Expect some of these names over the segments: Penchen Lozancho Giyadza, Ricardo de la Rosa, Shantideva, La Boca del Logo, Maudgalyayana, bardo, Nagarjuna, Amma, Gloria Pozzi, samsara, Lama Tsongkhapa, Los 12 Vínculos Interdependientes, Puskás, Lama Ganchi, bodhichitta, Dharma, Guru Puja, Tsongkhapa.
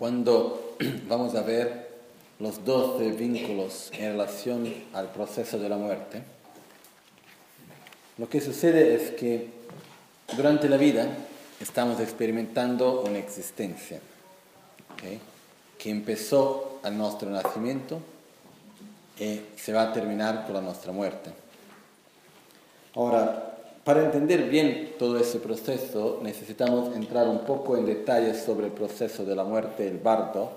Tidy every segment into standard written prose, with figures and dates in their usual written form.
cuando vamos a ver los 12 vínculos en relación al proceso de la muerte, lo que sucede es que durante la vida estamos experimentando una existencia, ¿okay?, que empezó al nuestro nacimiento y se va a terminar con la nuestra muerte. Ahora, para entender bien todo ese proceso, necesitamos entrar un poco en detalles sobre el proceso de la muerte del bardo,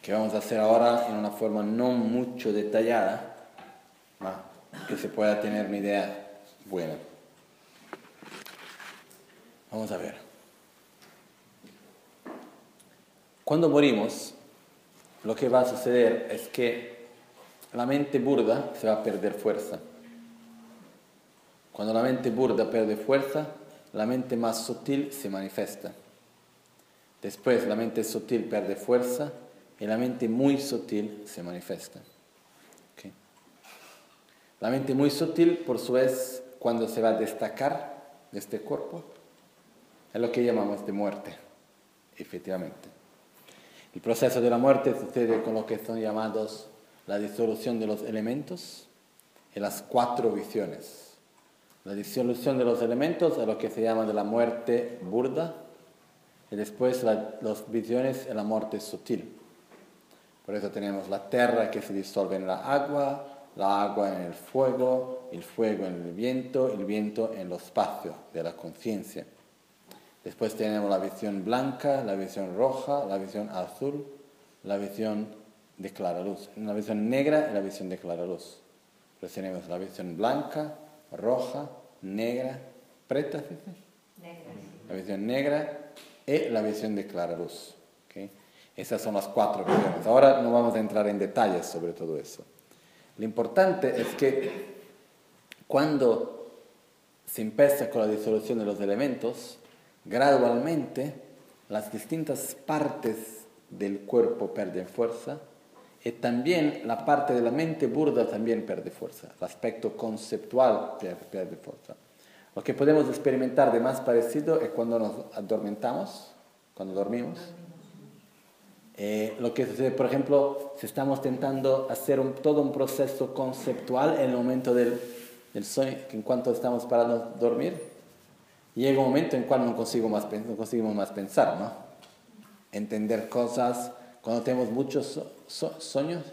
que vamos a hacer ahora en una forma no mucho detallada, más que se pueda tener una idea buena. Vamos a ver. Cuando morimos, lo que va a suceder es que la mente burda se va a perder fuerza. Cuando la mente burda pierde fuerza, la mente más sutil se manifiesta. Después la mente sutil pierde fuerza y la mente muy sutil se manifiesta. ¿Okay? La mente muy sutil, por su vez, cuando se va a destacar de este cuerpo, es lo que llamamos de muerte, efectivamente. El proceso de la muerte sucede con lo que son llamados la disolución de los elementos y las cuatro visiones. La disolución de los elementos es lo que se llama de la muerte burda, y después las visiones es la muerte sutil. Por eso tenemos la tierra que se disuelve en la agua en el fuego en el viento en lo espacio de la conciencia. Después tenemos la visión blanca, la visión roja, la visión azul, la visión de clara luz, la visión negra y la visión de clara luz. Pero tenemos la visión blanca, roja, negra, preta, ¿sí? Negra, sí. La visión negra y la visión de clara luz. ¿Okay? Esas son las cuatro visiones. Ahora no vamos a entrar en detalles sobre todo eso. Lo importante es que cuando se empieza con la disolución de los elementos, gradualmente las distintas partes del cuerpo pierden fuerza. Y también la parte de la mente burda también pierde fuerza, el aspecto conceptual pierde fuerza. Lo que podemos experimentar de más parecido es cuando nos adormentamos, cuando dormimos. Lo que sucede, por ejemplo, si estamos intentando hacer todo un proceso conceptual en el momento del sueño, en cuanto estamos parados a dormir, llega un momento en el cual no conseguimos más pensar, ¿no? Entender cosas. Cuando tenemos muchos sueños,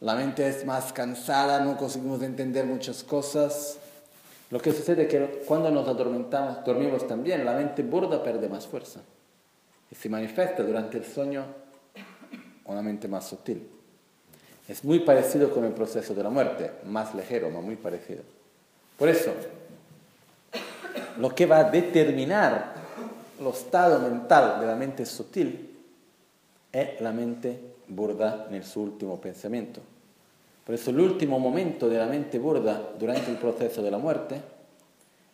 la mente es más cansada, no conseguimos entender muchas cosas. Lo que sucede es que cuando nos adormentamos, dormimos también, la mente burda pierde más fuerza. Y se manifiesta durante el sueño una mente más sutil. Es muy parecido con el proceso de la muerte, más ligero, pero muy parecido. Por eso, lo que va a determinar lo estado mental de la mente sutil è la mente burda nel suo ultimo pensamento. Per questo l'ultimo momento della mente burda durante il processo della muerte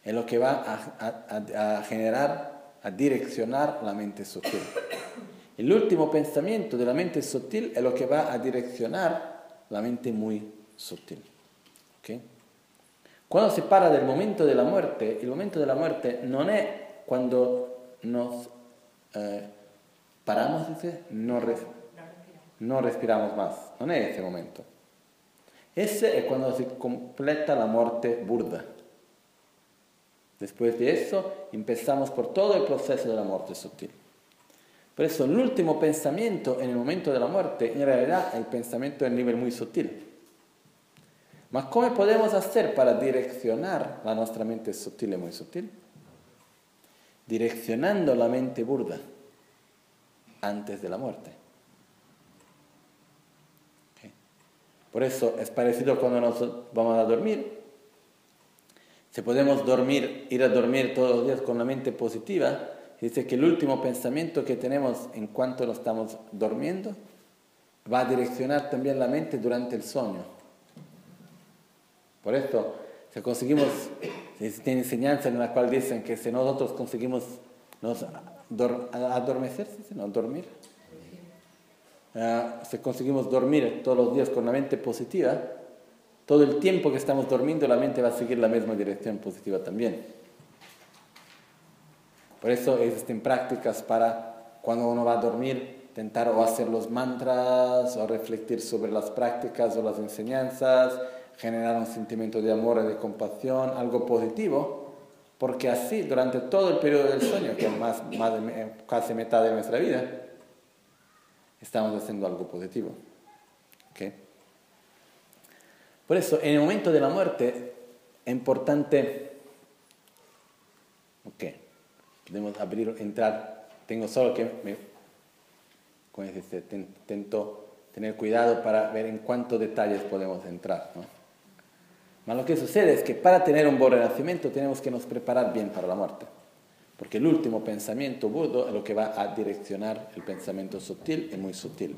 è lo che va a generare, a direzionare la mente sutil. E l'ultimo pensamento della mente sutil è lo che va a direzionare la mente muy sutil. Okay? Quando si parla del momento della muerte, il momento della muerte non è quando nos paramos, dice, no respiramos más. No es ese momento. Ese es cuando se completa la muerte burda. Después de eso, empezamos por todo el proceso de la muerte sutil. Por eso, el último pensamiento en el momento de la muerte, en realidad, el pensamiento es a nivel muy sutil. Mas, ¿cómo podemos hacer para direccionar la nuestra mente sutil y muy sutil? Direccionando la mente burda antes de la muerte. ¿Okay? Por eso es parecido cuando nos vamos a dormir. Si podemos dormir, ir a dormir todos los días con la mente positiva, dice que el último pensamiento que tenemos en cuanto lo estamos durmiendo va a direccionar también la mente durante el sueño. Por esto, si conseguimos, existen enseñanzas en las cuales dicen que si nosotros conseguimos nos si conseguimos dormir todos los días con la mente positiva, todo el tiempo que estamos durmiendo la mente va a seguir la misma dirección positiva también. Por eso existen prácticas para cuando uno va a dormir, intentar o hacer los mantras, o reflexionar sobre las prácticas o las enseñanzas, generar un sentimiento de amor y de compasión, algo positivo, porque así durante todo el periodo del sueño, que es casi mitad de nuestra vida, estamos haciendo algo positivo. ¿Okay? Por eso, en el momento de la muerte, es importante... Ok, podemos abrir, entrar. Tengo solo que... Intento tener cuidado para ver en cuántos detalles podemos entrar, ¿no? Mas lo que sucede es que para tener un buen renacimiento tenemos que nos preparar bien para la muerte, porque el último pensamiento burdo es lo que va a direccionar el pensamiento sutil y muy sutil.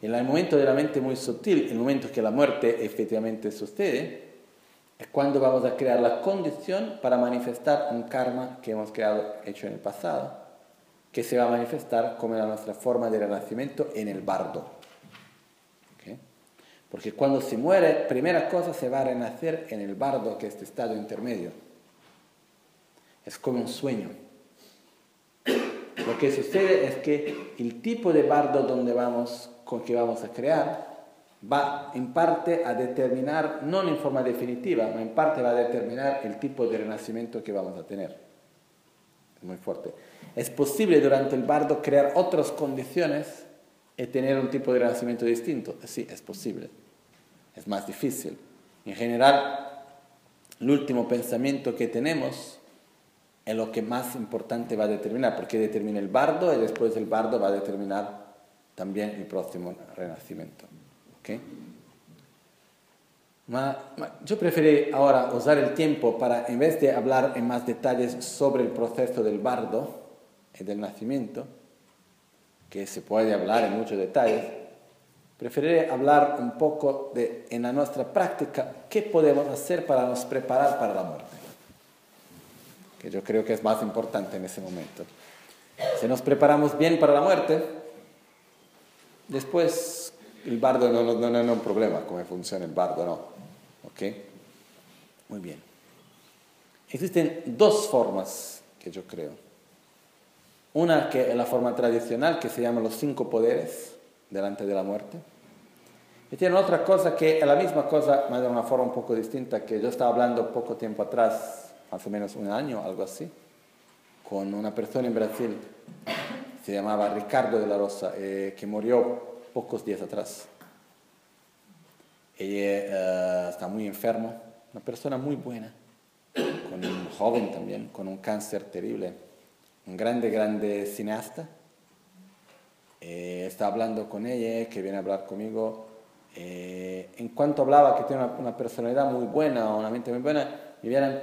En el momento de la mente muy sutil, el momento que la muerte efectivamente sucede, es cuando vamos a crear la condición para manifestar un karma que hemos creado, hecho en el pasado, que se va a manifestar como la nostra forma di rinascimento en el bardo. ¿Okay? Porque cuando se muere, primera cosa, se va a renacer en el bardo, que es este estado intermedio. Es como un sueño. Lo que sucede es que el tipo de bardo que vamos a crear va en parte a determinar, non in forma definitiva, ma in parte va a determinar el tipo de renacimiento que vamos a tener. Es muy fuerte. Es posible durante el bardo crear otras condiciones y tener un tipo de renacimiento distinto. Sí, es posible. Es más difícil. En general, el último pensamiento que tenemos es lo que más importante va a determinar, porque determina el bardo y después del bardo va a determinar también el próximo renacimiento. ¿Okay? Yo preferí ahora usar el tiempo para, en vez de hablar en más detalles sobre el proceso del bardo y del nacimiento, que se puede hablar en muchos detalles, preferiré hablar un poco de, en la nuestra práctica, qué podemos hacer para nos preparar para la muerte, que yo creo que es más importante en ese momento. Si nos preparamos bien para la muerte, después el bardo no es un problema, cómo funciona el bardo, no. ¿Ok? Muy bien. Existen dos formas que yo creo. Una que es la forma tradicional, que se llama los 5 poderes delante de la muerte. Y tiene otra cosa que es la misma cosa, pero de una forma un poco distinta, que yo estaba hablando poco tiempo atrás, más o menos un año, algo así, con una persona en Brasil, se llamaba Ricardo de la Rosa, que murió pocos días atrás. Ella está muy enferma, una persona muy buena, con un joven también, con un cáncer terrible, un grande cineasta. Está hablando con ella, que viene a hablar conmigo. En cuanto hablaba que tiene una personalidad muy buena, una mente muy buena, me viene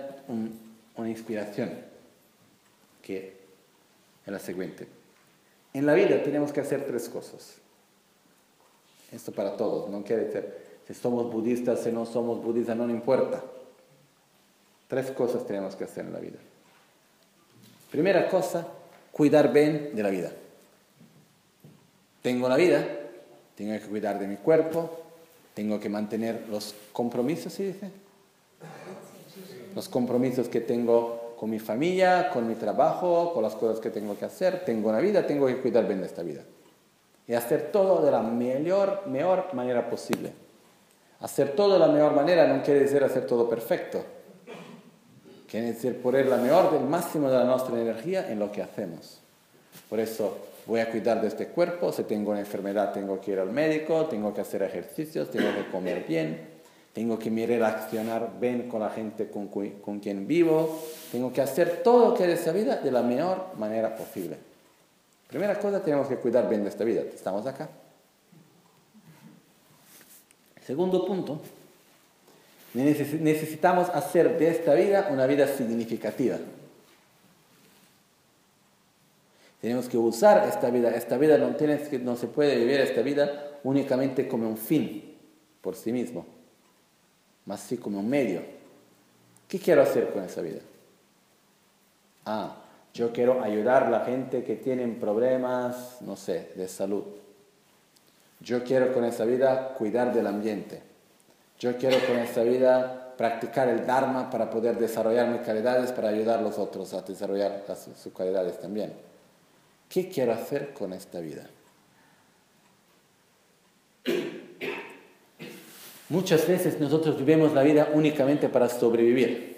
una inspiración, que es la siguiente. En la vida tenemos que hacer 3 cosas. Esto para todos, no quiere decir si somos budistas, si no somos budistas, no importa. 3 cosas tenemos que hacer en la vida. Primera cosa, cuidar bien de la vida. Tengo la vida, tengo que cuidar de mi cuerpo, tengo que mantener los compromisos, ¿se dice? Los compromisos que tengo con mi familia, con mi trabajo, con las cosas que tengo que hacer. Tengo una vida, tengo que cuidar bien de esta vida. Y hacer todo de la mejor manera posible. Hacer todo de la mejor manera no quiere decir hacer todo perfecto. Quiere decir poner la mejor del máximo de la nuestra energía en lo que hacemos. Por eso voy a cuidar de este cuerpo. Si tengo una enfermedad, tengo que ir al médico, tengo que hacer ejercicios, tengo que comer bien, tengo que me relacionar bien con la gente con quien vivo. Tengo que hacer todo lo que es esa vida de la mejor manera posible. Primera cosa, tenemos que cuidar bien de esta vida. Estamos acá. Segundo punto, necesitamos hacer de esta vida una vida significativa. Tenemos que usar esta vida. Esta vida no se puede vivir esta vida únicamente como un fin por sí mismo, más sí como un medio. ¿Qué quiero hacer con esa vida? Yo quiero ayudar a la gente que tiene problemas, no sé, de salud. Yo quiero con esa vida cuidar del ambiente. Yo quiero con esa vida practicar el Dharma para poder desarrollar mis cualidades, para ayudar a los otros a desarrollar sus cualidades también. ¿Qué quiero hacer con esta vida? Muchas veces nosotros vivimos la vida únicamente para sobrevivir.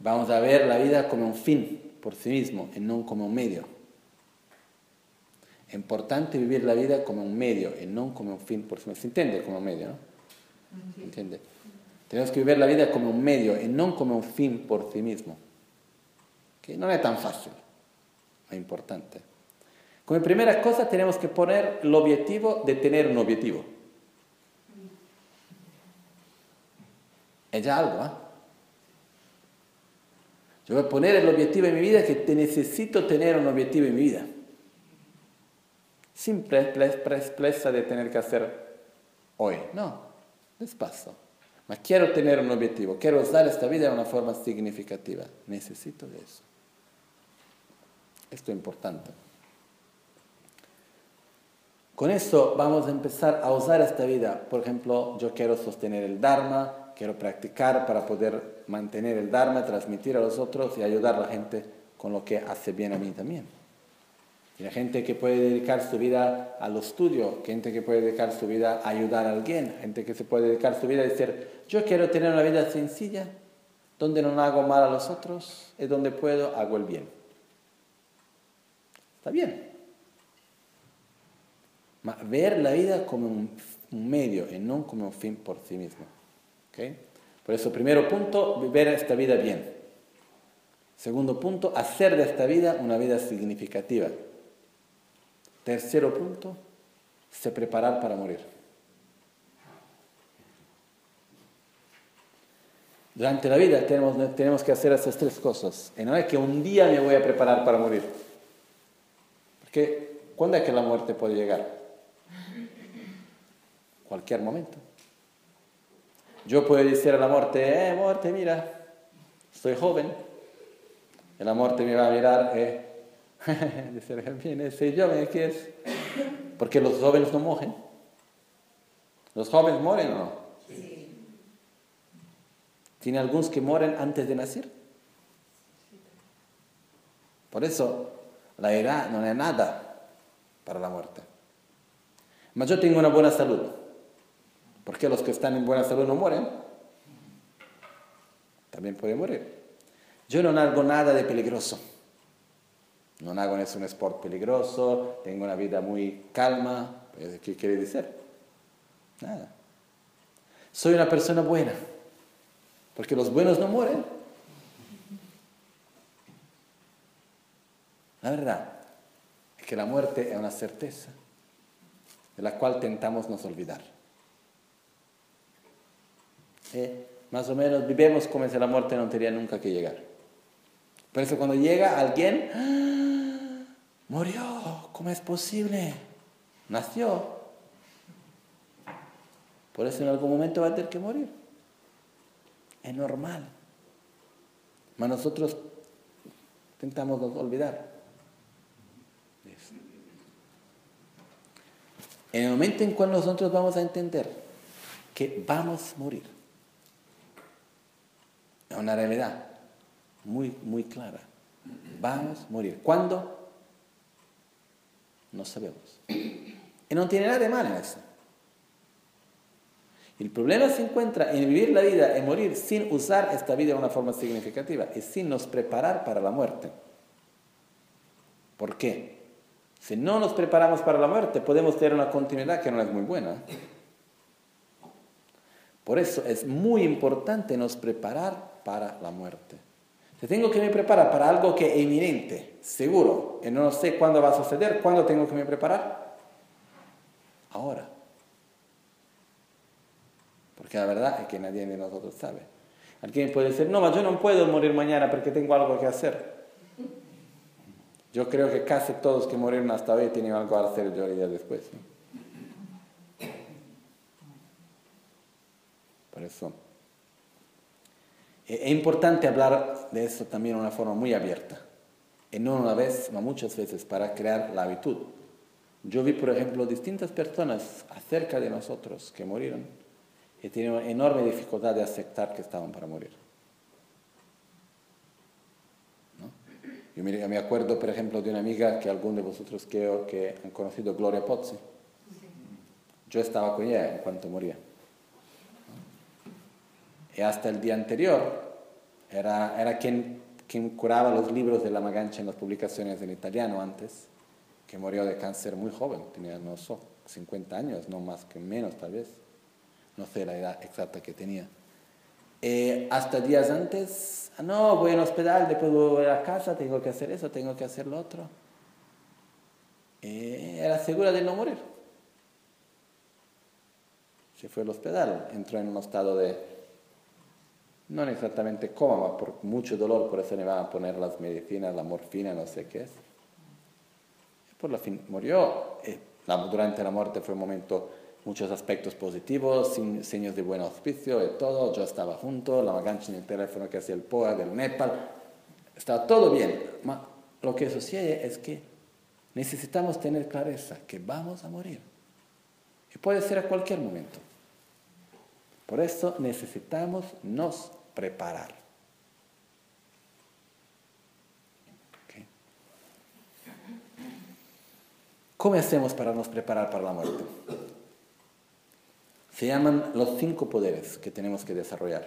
Vamos a ver la vida como un fin por sí mismo y no como un medio. Es importante vivir la vida como un medio y no como un fin por sí mismo. ¿Se entiende? Como un medio, ¿no? ¿Se entiende? Tenemos que vivir la vida como un medio y no como un fin por sí mismo. Que no es tan fácil, es importante. Como primera cosa tenemos que poner el objetivo de tener un objetivo. Es ya algo, ¿eh? Yo voy a poner el objetivo en mi vida que necesito tener un objetivo en mi vida. Simple presa de tener que hacer hoy. No, despacio. Pero quiero tener un objetivo, quiero usar esta vida de una forma significativa. Necesito de eso. Esto es importante. Con eso vamos a empezar a usar esta vida. Por ejemplo, yo quiero sostener el Dharma, quiero practicar para poder mantener el Dharma, transmitir a los otros y ayudar a la gente con lo que hace bien a mí también. Y la gente que puede dedicar su vida al estudio, gente que puede dedicar su vida a ayudar a alguien, gente que se puede dedicar su vida a decir, yo quiero tener una vida sencilla, donde no hago mal a los otros y donde puedo hago el bien. Está bien. Ma ver la vida como un medio y no como un fin por sí mismo. ¿Okay? Por eso, primero punto, vivir esta vida bien. Segundo punto, hacer de esta vida una vida significativa. Tercero punto, se preparar para morir. Durante la vida tenemos que hacer esas tres cosas. Y no es que un día me voy a preparar para morir. Porque, ¿cuándo es que la muerte puede llegar? Cualquier momento. Yo puedo decir a la muerte, muerte, mira, soy joven. Y la muerte me va a mirar, decir, bien, soy joven, ¿qué es? Porque los jóvenes no mueren. ¿Los jóvenes mueren o no? Sí. ¿Tiene algunos que mueren antes de nacer? Por eso, la edad no es nada para la muerte. Ma yo tengo una buena salud. ¿Por qué los que están en buena salud no mueren? También pueden morir. Yo no hago nada de peligroso. No hago ningún sport peligroso. Tengo una vida muy calma. ¿Qué quiere decir? Nada. Soy una persona buena. Porque los buenos no mueren. La verdad es que la muerte es una certeza de la cual tentamos nos olvidar. Más o menos vivimos como si la muerte no tenía nunca que llegar. Por eso cuando llega alguien, ¡ah! Murió, ¿cómo es posible? Nació. Por eso en algún momento va a tener que morir. Es normal. Pero nosotros intentamos olvidar. En el momento en que nosotros vamos a entender que vamos a morir, es una realidad muy, muy clara. Vamos a morir. ¿Cuándo? No sabemos. Y no tiene nada de malo en eso. El problema se encuentra en vivir la vida y morir sin usar esta vida de una forma significativa y sin nos preparar para la muerte. ¿Por qué? Si no nos preparamos para la muerte, podemos tener una continuidad que no es muy buena. Por eso es muy importante nos preparar para la muerte. Si tengo que me preparar para algo que es inminente, seguro, y no sé cuándo va a suceder, ¿cuándo tengo que me preparar? Ahora. Porque la verdad es que nadie de nosotros sabe. Alguien puede decir, no, pero yo no puedo morir mañana porque tengo algo que hacer. Yo creo que casi todos que murieron hasta hoy tienen algo que hacer yo días después. ¿No? Por eso. Es importante hablar de eso también de una forma muy abierta. Y no una vez, sino muchas veces, para crear la virtud. Yo vi, por ejemplo, distintas personas acerca de nosotros que murieron, y tenían enorme dificultad de aceptar que estaban para morir. ¿No? Yo me acuerdo, por ejemplo, de una amiga que algunos de vosotros creo que han conocido, Gloria Pozzi. Yo estaba con ella en cuanto moría. ¿No? Y hasta el día anterior era quien curaba los libros de Lama Ganchi en las publicaciones en italiano antes, que murió de cáncer muy joven, tenía no sé, 50 años, no más que menos tal vez, no sé la edad exacta que tenía. Hasta días antes, no, voy al hospital, después voy a la casa, tengo que hacer eso, tengo que hacer lo otro. Era segura de no morir. Se fue al hospital, entró en un estado de, no exactamente coma, por mucho dolor, por eso le van a poner las medicinas, la morfina, no sé qué es. Por la fin murió. Durante la muerte fue un momento, muchos aspectos positivos, señas de buen auspicio, de todo. Yo estaba junto, Lama Ganchi en el teléfono que hacía el Poa del Nepal. Estaba todo bien. Ma lo que sucede es que necesitamos tener clareza que vamos a morir. Y puede ser a cualquier momento. Por eso necesitamos nos preparar. ¿Cómo hacemos para nos preparar para la muerte? Se llaman los 5 poderes que tenemos que desarrollar.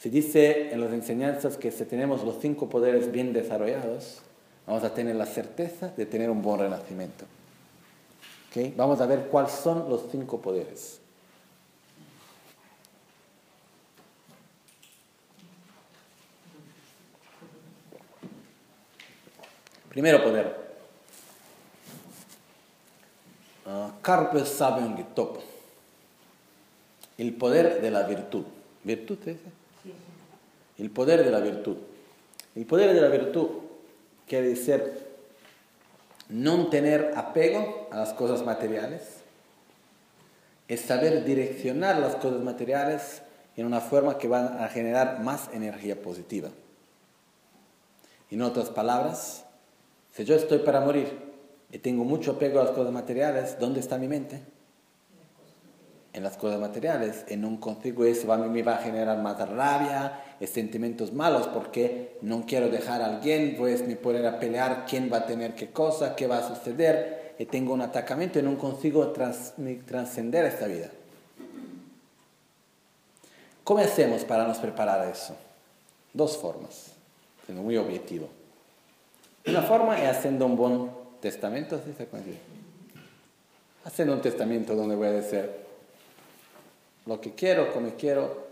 Se dice en las enseñanzas que si tenemos los 5 poderes bien desarrollados, vamos a tener la certeza de tener un buen renacimiento. ¿Okay? Vamos a ver cuáles son los 5 poderes. Primero poder. Carpe Sabem Gitop, el poder de la virtud. ¿Virtud es esa? Sí. El poder de la virtud. El poder de la virtud quiere decir no tener apego a las cosas materiales, es saber direccionar las cosas materiales en una forma que van a generar más energía positiva. En otras palabras, si yo estoy para morir y tengo mucho apego a las cosas materiales, ¿dónde está mi mente? En las cosas materiales. En un consigo eso me va a generar más rabia, sentimientos malos, porque no quiero dejar a alguien, pues me poner a pelear quién va a tener qué cosa, qué va a suceder, y tengo un atacamiento y no consigo trascender esta vida. ¿Cómo hacemos para nos preparar a eso? 2 formas, siendo muy objetivo. Una forma es haciendo un buen testamento, ¿sí? Haciendo un testamento donde voy a decir lo que quiero, como quiero,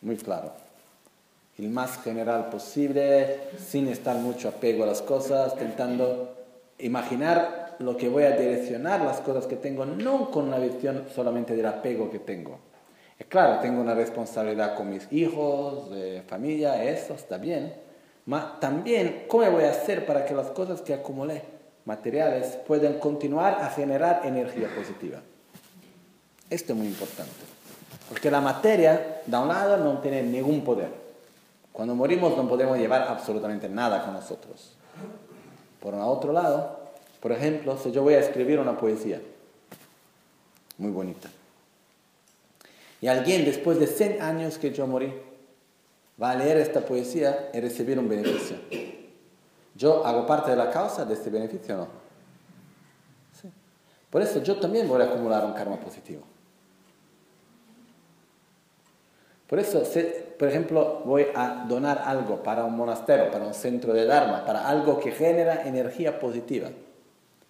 muy claro, el más general posible, sin estar mucho apego a las cosas, intentando imaginar lo que voy a direccionar las cosas que tengo, no con una visión solamente del apego que tengo. Es claro, tengo una responsabilidad con mis hijos, familia, eso está bien, pero también cómo voy a hacer para que las cosas que acumulé materiales pueden continuar a generar energía positiva. Esto es muy importante, porque la materia, de un lado, no tiene ningún poder. Cuando morimos no podemos llevar absolutamente nada con nosotros. Por otro lado, por ejemplo, si yo voy a escribir una poesía muy bonita y alguien después de 100 años que yo morí va a leer esta poesía y recibir un beneficio, ¿yo hago parte de la causa de este beneficio o no? Sí. Por eso yo también voy a acumular un karma positivo. Por eso, si, por ejemplo, voy a donar algo para un monasterio, para un centro de Dharma, para algo que genera energía positiva,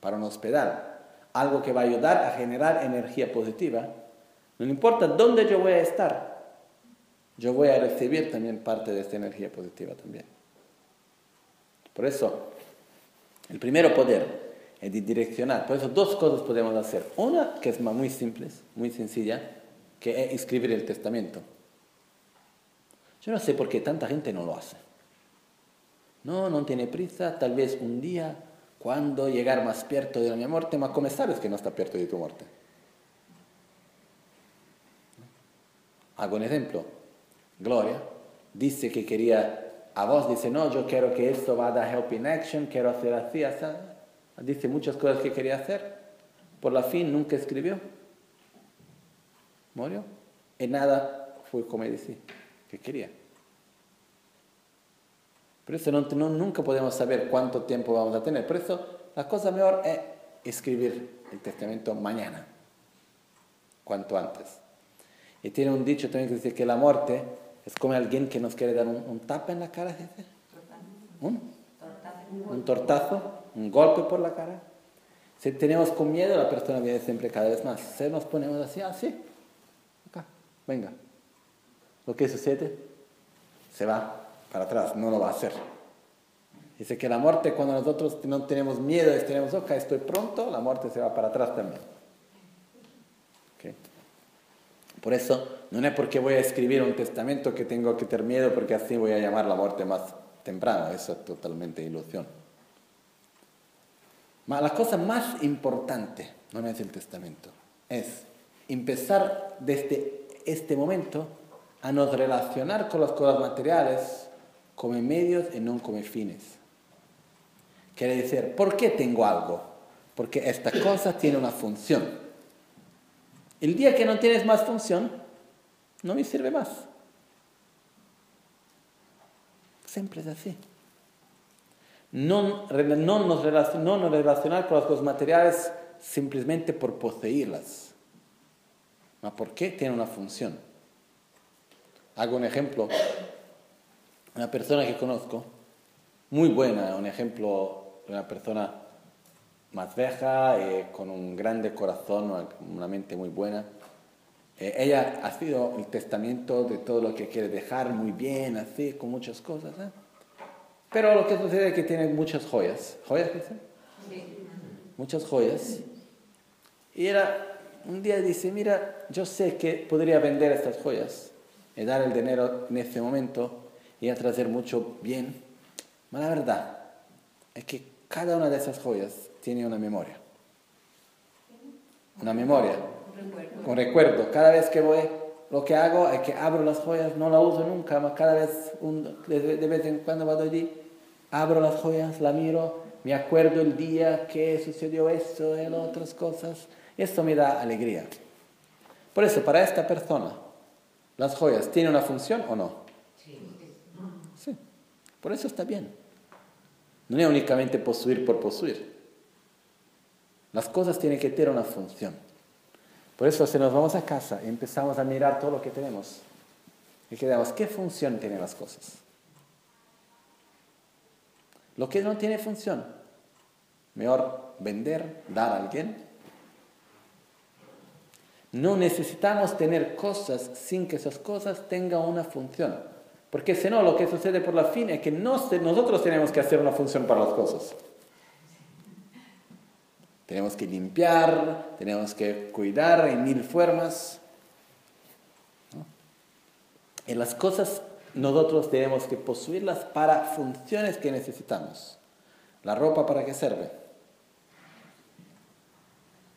para un hospital, algo que va a ayudar a generar energía positiva, no importa dónde yo voy a estar, yo voy a recibir también parte de esta energía positiva también. Por eso, el primer poder es de direccionar. Por eso 2 cosas podemos hacer. Una, que es muy simple, muy sencilla, que es escribir el testamento. Yo no sé por qué tanta gente no lo hace. No tiene prisa, tal vez un día, cuando llegar más perto de mi muerte, más como sabes que no está perto de tu muerte. Hago un ejemplo. Gloria dice que quería... A vos dice, no, yo quiero que esto vaya a help in action, quiero hacer así, así. Dice muchas cosas que quería hacer. Por la fin nunca escribió. murió. Y nada fue como decía que quería. Por eso nunca podemos saber cuánto tiempo vamos a tener. Por eso la cosa mejor es escribir el testamento mañana, cuanto antes. Y tiene un dicho también que dice que la muerte es como alguien que nos quiere dar un tapa en la cara, ¿sí? Un tortazo, un golpe por la cara. Si tenemos con miedo, la persona viene siempre cada vez más. Si nos ponemos así, así, acá, venga. Lo que sucede, se va para atrás, no lo va a hacer. Dice que la muerte, cuando nosotros no tenemos miedo, tenemos, ok, estoy pronto, la muerte se va para atrás también. ¿Okay? Por eso, no es porque voy a escribir un testamento que tengo que tener miedo, porque así voy a llamar la muerte más temprano. Eso es totalmente ilusión. Mas la cosa más importante, no es el testamento, es empezar desde este momento a nos relacionar con las cosas materiales como medios y no como fines. Quiere decir, ¿por qué tengo algo? Porque esta cosa tiene una función. El día que no tienes más función, no me sirve más. Siempre es así. No nos relacionar con las cosas materiales simplemente por poseerlas. ¿No? ¿Por qué? Tiene una función. Hago un ejemplo. Una persona que conozco, muy buena, un ejemplo de una persona más vieja, con un grande corazón, una mente muy buena. Ella ha sido el testamento de todo lo que quiere dejar, muy bien, así, con muchas cosas. Pero lo que sucede es que tiene muchas joyas. ¿Joyas, dicen? Sí. Muchas joyas. Y un día dice, mira, yo sé que podría vender estas joyas y dar el dinero en ese momento y a traer mucho bien. Pero la verdad es que cada una de esas joyas tiene una memoria. Una memoria. Un recuerdo. Cada vez que voy, lo que hago es que abro las joyas, no las uso nunca, pero cada vez, de vez en cuando vado allí, abro las joyas, la miro, me acuerdo el día que sucedió esto y otras cosas. Esto me da alegría. Por eso, para esta persona, las joyas, ¿tienen una función o no? Por eso está bien. No es únicamente poseer por poseer. Las cosas tienen que tener una función. Por eso si nos vamos a casa y empezamos a mirar todo lo que tenemos y quedamos, ¿qué función tienen las cosas? Lo que no tiene función, mejor vender, dar a alguien. No necesitamos tener cosas sin que esas cosas tengan una función. Porque si no, lo que sucede por la fin es que nosotros tenemos que hacer una función para las cosas. Tenemos que limpiar, tenemos que cuidar en mil formas. ¿No? Y las cosas nosotros tenemos que poseerlas para funciones que necesitamos. La ropa, ¿para qué sirve?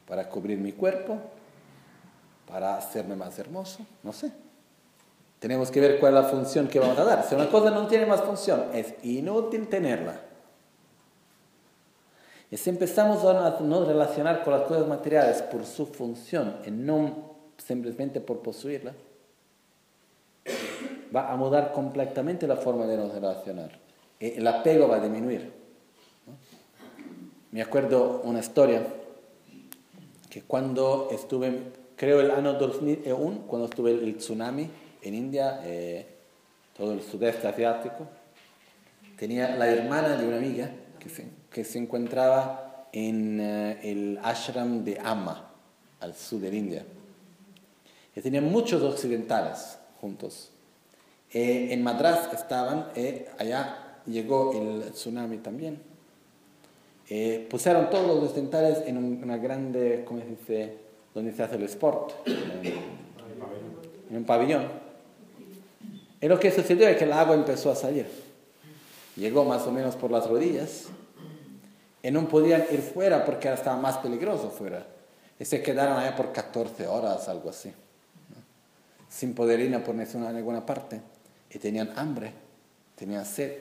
Para cubrir mi cuerpo, para hacerme más hermoso, no sé. Tenemos que ver cuál es la función que vamos a dar. Si una cosa no tiene más función, es inútil tenerla. Y si empezamos a no relacionar con las cosas materiales por su función, y no simplemente por poseerla, va a mudar completamente la forma de nos relacionar. El apego va a disminuir. ¿No? Me acuerdo una historia que cuando estuve, creo el año 2001, cuando estuve el tsunami, en India, todo el sudeste asiático, tenía la hermana de una amiga que se encontraba en el ashram de Amma, al sur de India. Y tenían muchos occidentales juntos. En Madras estaban, allá llegó el tsunami también. Pusieron todos los occidentales en una grande, ¿cómo se dice?, donde se hace el sport, en un pabellón. Y lo que sucedió es que el agua empezó a salir. Llegó más o menos por las rodillas. Y no podían ir fuera porque estaba más peligroso fuera. Y se quedaron allá por 14 horas, algo así. ¿No? Sin poder ir por ninguna parte. Y tenían hambre, tenían sed.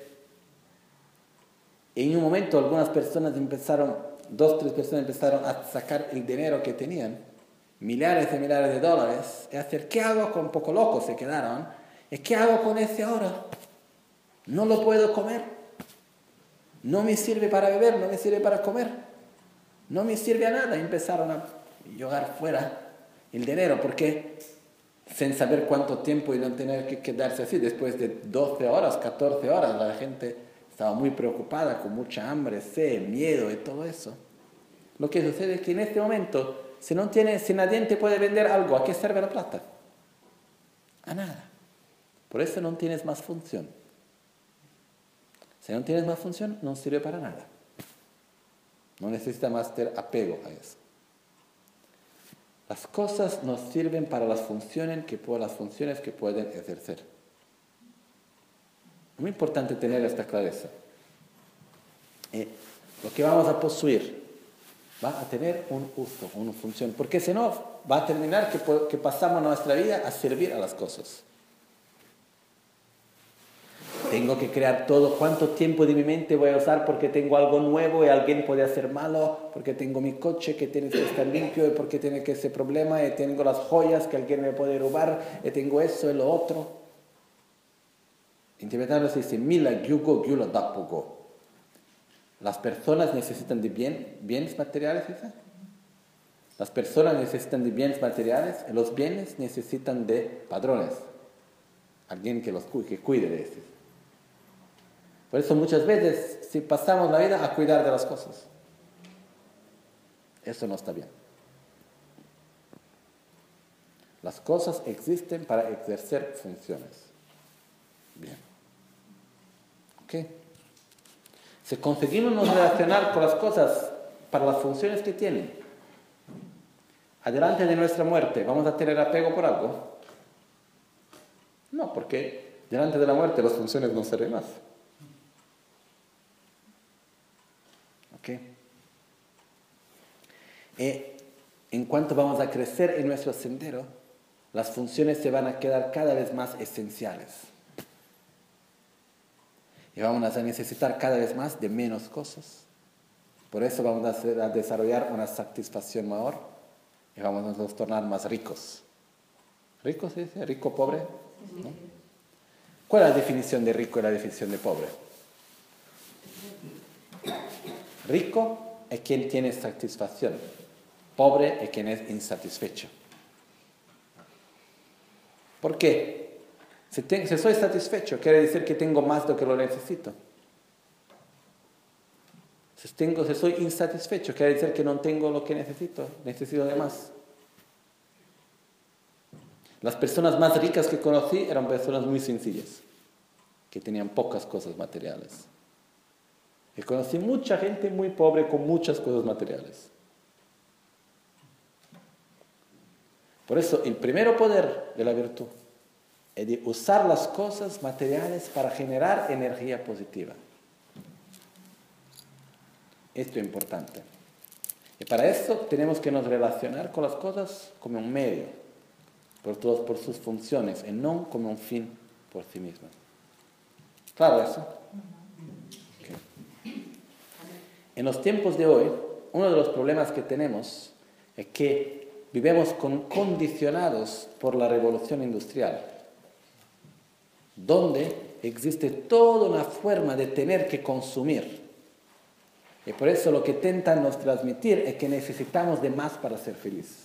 Y en un momento algunas personas empezaron, dos o tres personas empezaron a sacar el dinero que tenían millares y millares de dólares, es decir, ¿qué hago con poco loco se quedaron? ¿Y qué hago con ese oro? No lo puedo comer, no me sirve para beber, no me sirve para comer, no me sirve a nada. Y empezaron a llorar fuera el dinero, porque sin saber cuánto tiempo y no tener que quedarse así, después de 12 horas, 14 horas, la gente estaba muy preocupada, con mucha hambre, sed, miedo y todo eso. Lo que sucede es que en este momento, si nadie te puede vender algo, ¿a qué sirve la plata? A nada. Por eso no tienes más función. Si no tienes más función, no sirve para nada. No necesitas más tener apego a eso. Las cosas nos sirven para las funciones que pueden ejercer. Muy importante tener esta clareza. Lo que vamos a poseer va a tener un uso, una función, porque si no va a terminar que pasamos nuestra vida a servir a las cosas. Tengo que crear todo, cuánto tiempo de mi mente voy a usar porque tengo algo nuevo y alguien puede hacer malo, porque tengo mi coche que tiene que estar limpio y porque tiene que ese problema, y tengo las joyas que alguien me puede robar, y tengo eso y lo otro. En tibetano se dice mila gyugo gyula dapugo. Las personas necesitan de bienes materiales, ¿sí? Las personas necesitan de bienes materiales, y los bienes necesitan de padrones, alguien que los cuide de eso. Por eso muchas veces si pasamos la vida a cuidar de las cosas, eso no está bien. Las cosas existen para ejercer funciones. Bien. ¿Ok? Si conseguimos nos relacionar con las cosas para las funciones que tienen, adelante de nuestra muerte, ¿vamos a tener apego por algo? No, porque delante de la muerte las funciones no sirven más. ¿Ok? En cuanto vamos a crecer en nuestro sendero, las funciones se van a quedar cada vez más esenciales. Y vamos a necesitar cada vez más de menos cosas. Por eso vamos a desarrollar una satisfacción mayor y vamos a tornar más ricos. ¿Rico se dice? ¿Rico, pobre? ¿No? ¿Cuál es la definición de rico y la definición de pobre? Rico es quien tiene satisfacción. Pobre es quien es insatisfecho. ¿Por qué? Si soy satisfecho, quiere decir que tengo más de lo que lo necesito. Si soy insatisfecho, quiere decir que no tengo lo que necesito, necesito de más. Las personas más ricas que conocí eran personas muy sencillas, que tenían pocas cosas materiales. Y conocí mucha gente muy pobre con muchas cosas materiales. Por eso, el primer poder de la virtud es de usar las cosas materiales para generar energía positiva. Esto es importante. Y para eso tenemos que nos relacionar con las cosas como un medio, por sus funciones, y no como un fin por sí mismo. ¿Claro eso? Okay. En los tiempos de hoy, uno de los problemas que tenemos es que vivimos condicionados por la revolución industrial, donde existe toda una forma de tener que consumir. Y por eso lo que intentan nos transmitir es que necesitamos de más para ser feliz.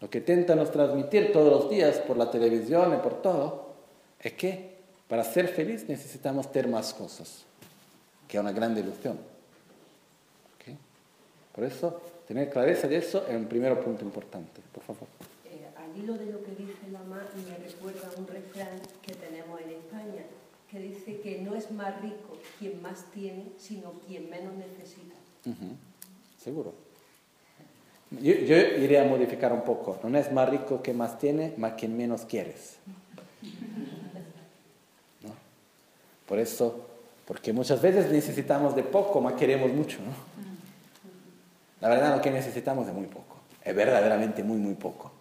Lo que intentan nos transmitir todos los días por la televisión y por todo es que para ser feliz necesitamos tener más cosas, que es una gran ilusión. ¿Okay? Por eso, tener clareza de eso es un primer punto importante. Por favor. Al hilo de lo que dice la mamá, me recuerda un refrán que tenemos en España, que dice que no es más rico quien más tiene, sino quien menos necesita. Uh-huh. Seguro. Yo iré a modificar un poco. No es más rico quien más tiene, más quien menos quieres. ¿No? Por eso, porque muchas veces necesitamos de poco, más queremos mucho, ¿no? La verdad, lo que necesitamos es muy poco. Es verdaderamente muy, muy poco.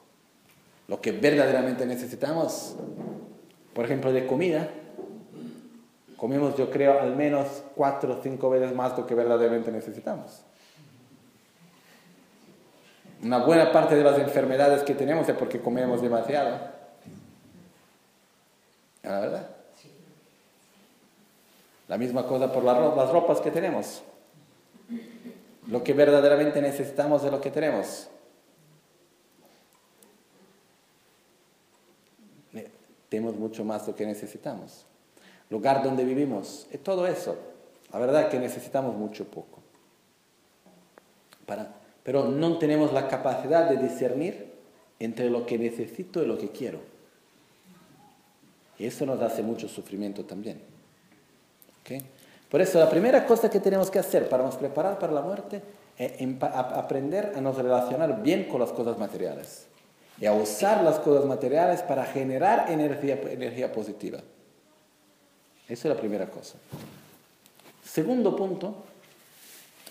Lo que verdaderamente necesitamos, por ejemplo, de comida, comemos, yo creo, al menos 4 o 5 veces más lo que verdaderamente necesitamos. Una buena parte de las enfermedades que tenemos es porque comemos demasiado. ¿La verdad? La misma cosa por las ropas que tenemos. Lo que verdaderamente necesitamos es lo que tenemos. Tenemos mucho más lo que necesitamos. Lugar donde vivimos, es todo eso. La verdad es que necesitamos mucho poco. Pero no tenemos la capacidad de discernir entre lo que necesito y lo que quiero. Y eso nos hace mucho sufrimiento también. ¿Okay? Por eso la primera cosa que tenemos que hacer para nos preparar para la muerte es aprender a nos relacionar bien con las cosas materiales. Y a usar las cosas materiales para generar energía positiva. Esa es la primera cosa. Segundo punto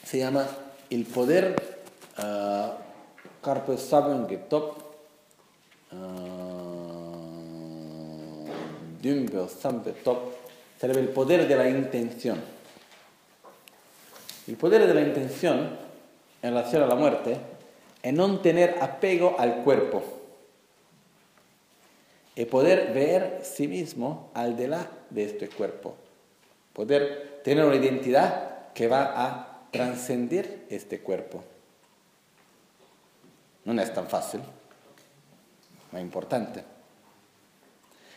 se llama el poder Carpe Sabem Getop Dumbe Sambe Top, sarebbe el poder de la intención. El poder de la intención en relación a la muerte es no tener apego al cuerpo y poder ver sí mismo al delante de este cuerpo, poder tener una identidad que va a trascender este cuerpo. No es tan fácil, no es importante.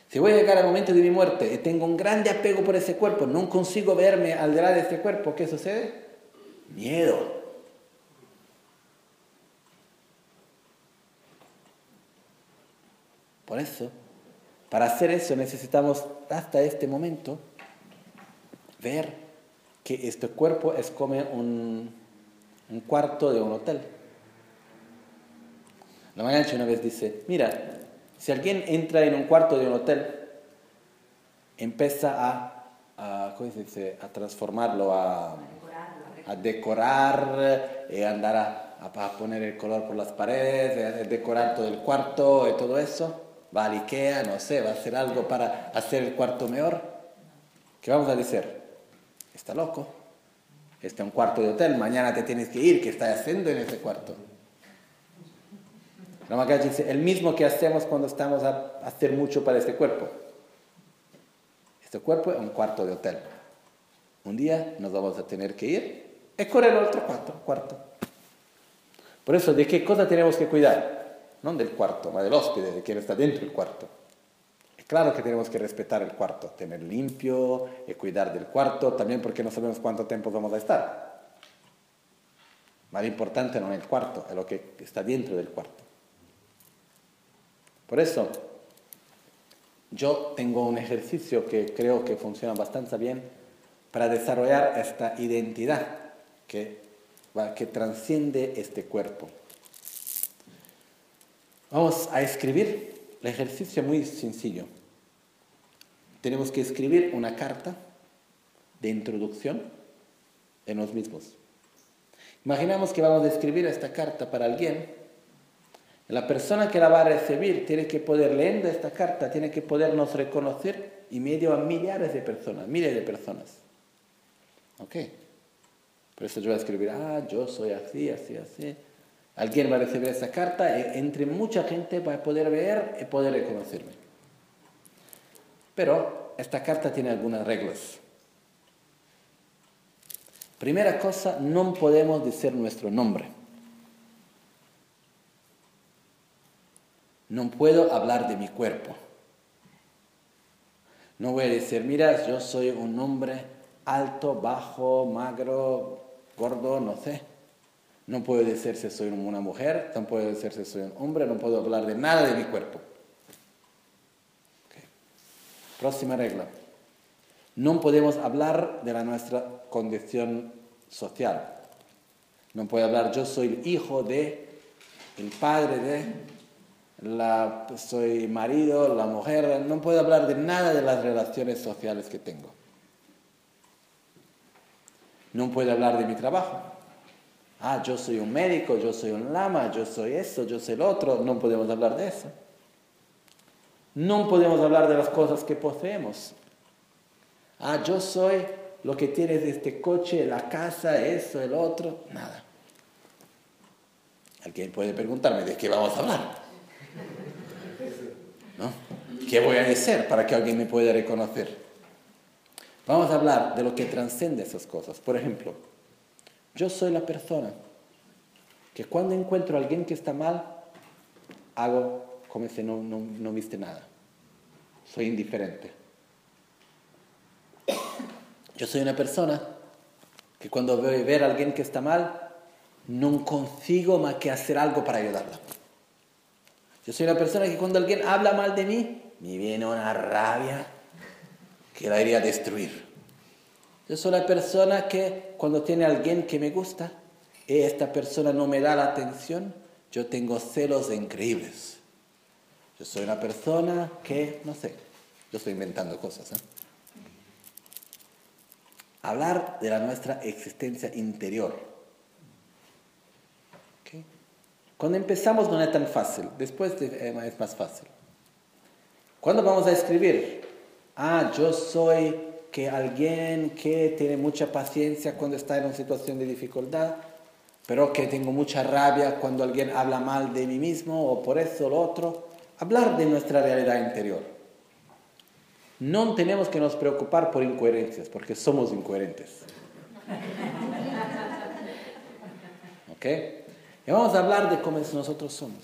Si voy a llegar al momento de mi muerte y tengo un grande apego por ese cuerpo, no consigo verme al delante de este cuerpo, ¿qué sucede? Miedo. Por eso, para hacer eso necesitamos hasta este momento ver que este cuerpo es como un cuarto de un hotel. Lama Ganchi una vez dice, mira, si alguien entra en un cuarto de un hotel, empieza a transformarlo, a decorar, y andar a poner el color por las paredes, a decorar todo el cuarto y todo eso. Va a Ikea, no sé, va a hacer algo para hacer el cuarto mejor. ¿Qué vamos a decir? Está loco. Este es un cuarto de hotel, mañana te tienes que ir. ¿Qué estás haciendo en ese cuarto? Lama Ganchi dice, el mismo que hacemos cuando estamos a hacer mucho para este cuerpo. Este cuerpo es un cuarto de hotel. Un día nos vamos a tener que ir y correr al otro cuarto. Por eso, ¿de qué cosa tenemos que cuidar? No del cuarto, ma del ospite, de quien está dentro del cuarto. Es claro que tenemos que respetar el cuarto, tener limpio y cuidar del cuarto, también porque no sabemos cuánto tiempo vamos a estar. Ma lo importante no es el cuarto, es lo que está dentro del cuarto. Por eso, yo tengo un ejercicio que creo que funciona bastante bien para desarrollar esta identidad que trasciende este cuerpo. Vamos a escribir, el ejercicio es muy sencillo. Tenemos que escribir una carta de introducción en los mismos. Imaginamos que vamos a escribir esta carta para alguien. La persona que la va a recibir tiene que poder, leyendo esta carta, tiene que podernos reconocer en medio a miles de personas. ¿Ok? Por eso yo voy a escribir, yo soy así. Alguien va a recibir esa carta y entre mucha gente va a poder ver y poder reconocerme. Pero esta carta tiene algunas reglas. Primera cosa, no podemos decir nuestro nombre. No puedo hablar de mi cuerpo. No voy a decir, mira, yo soy un hombre alto, bajo, magro, gordo, no sé. No puedo decir si soy una mujer, no puedo decir si soy un hombre, no puedo hablar de nada de mi cuerpo. Okay. Próxima regla. No podemos hablar de la nuestra condición social. No puedo hablar, yo soy el hijo de, el padre de, soy marido, la mujer. No puedo hablar de nada de las relaciones sociales que tengo. No puedo hablar de mi trabajo. Yo soy un médico, yo soy un lama, yo soy eso, yo soy el otro. No podemos hablar de eso. No podemos hablar de las cosas que poseemos. Yo soy lo que tienes, este coche, la casa, eso, el otro. Nada. Alguien puede preguntarme de qué vamos a hablar, ¿no? ¿Qué voy a hacer para que alguien me pueda reconocer? Vamos a hablar de lo que trasciende esas cosas. Por ejemplo, yo soy la persona que cuando encuentro a alguien que está mal, hago como si no viste nada. Soy indiferente. Yo soy una persona que cuando veo a alguien que está mal, no consigo más que hacer algo para ayudarla. Yo soy una persona que cuando alguien habla mal de mí, me viene una rabia que la iría a destruir. Yo soy la persona que cuando tiene a alguien que me gusta y esta persona no me da la atención, yo tengo celos increíbles. Yo soy una persona que, no sé, yo estoy inventando cosas, ¿eh? Hablar de la nuestra existencia interior. ¿Okay? Cuando empezamos no es tan fácil, después es más fácil. Cuando vamos a escribir, yo soy que alguien que tiene mucha paciencia cuando está en una situación de dificultad, pero que tengo mucha rabia cuando alguien habla mal de mí mismo o por eso o lo otro. Hablar de nuestra realidad interior. No tenemos que nos preocupar por incoherencias, porque somos incoherentes. ¿Ok? Y vamos a hablar de cómo nosotros somos.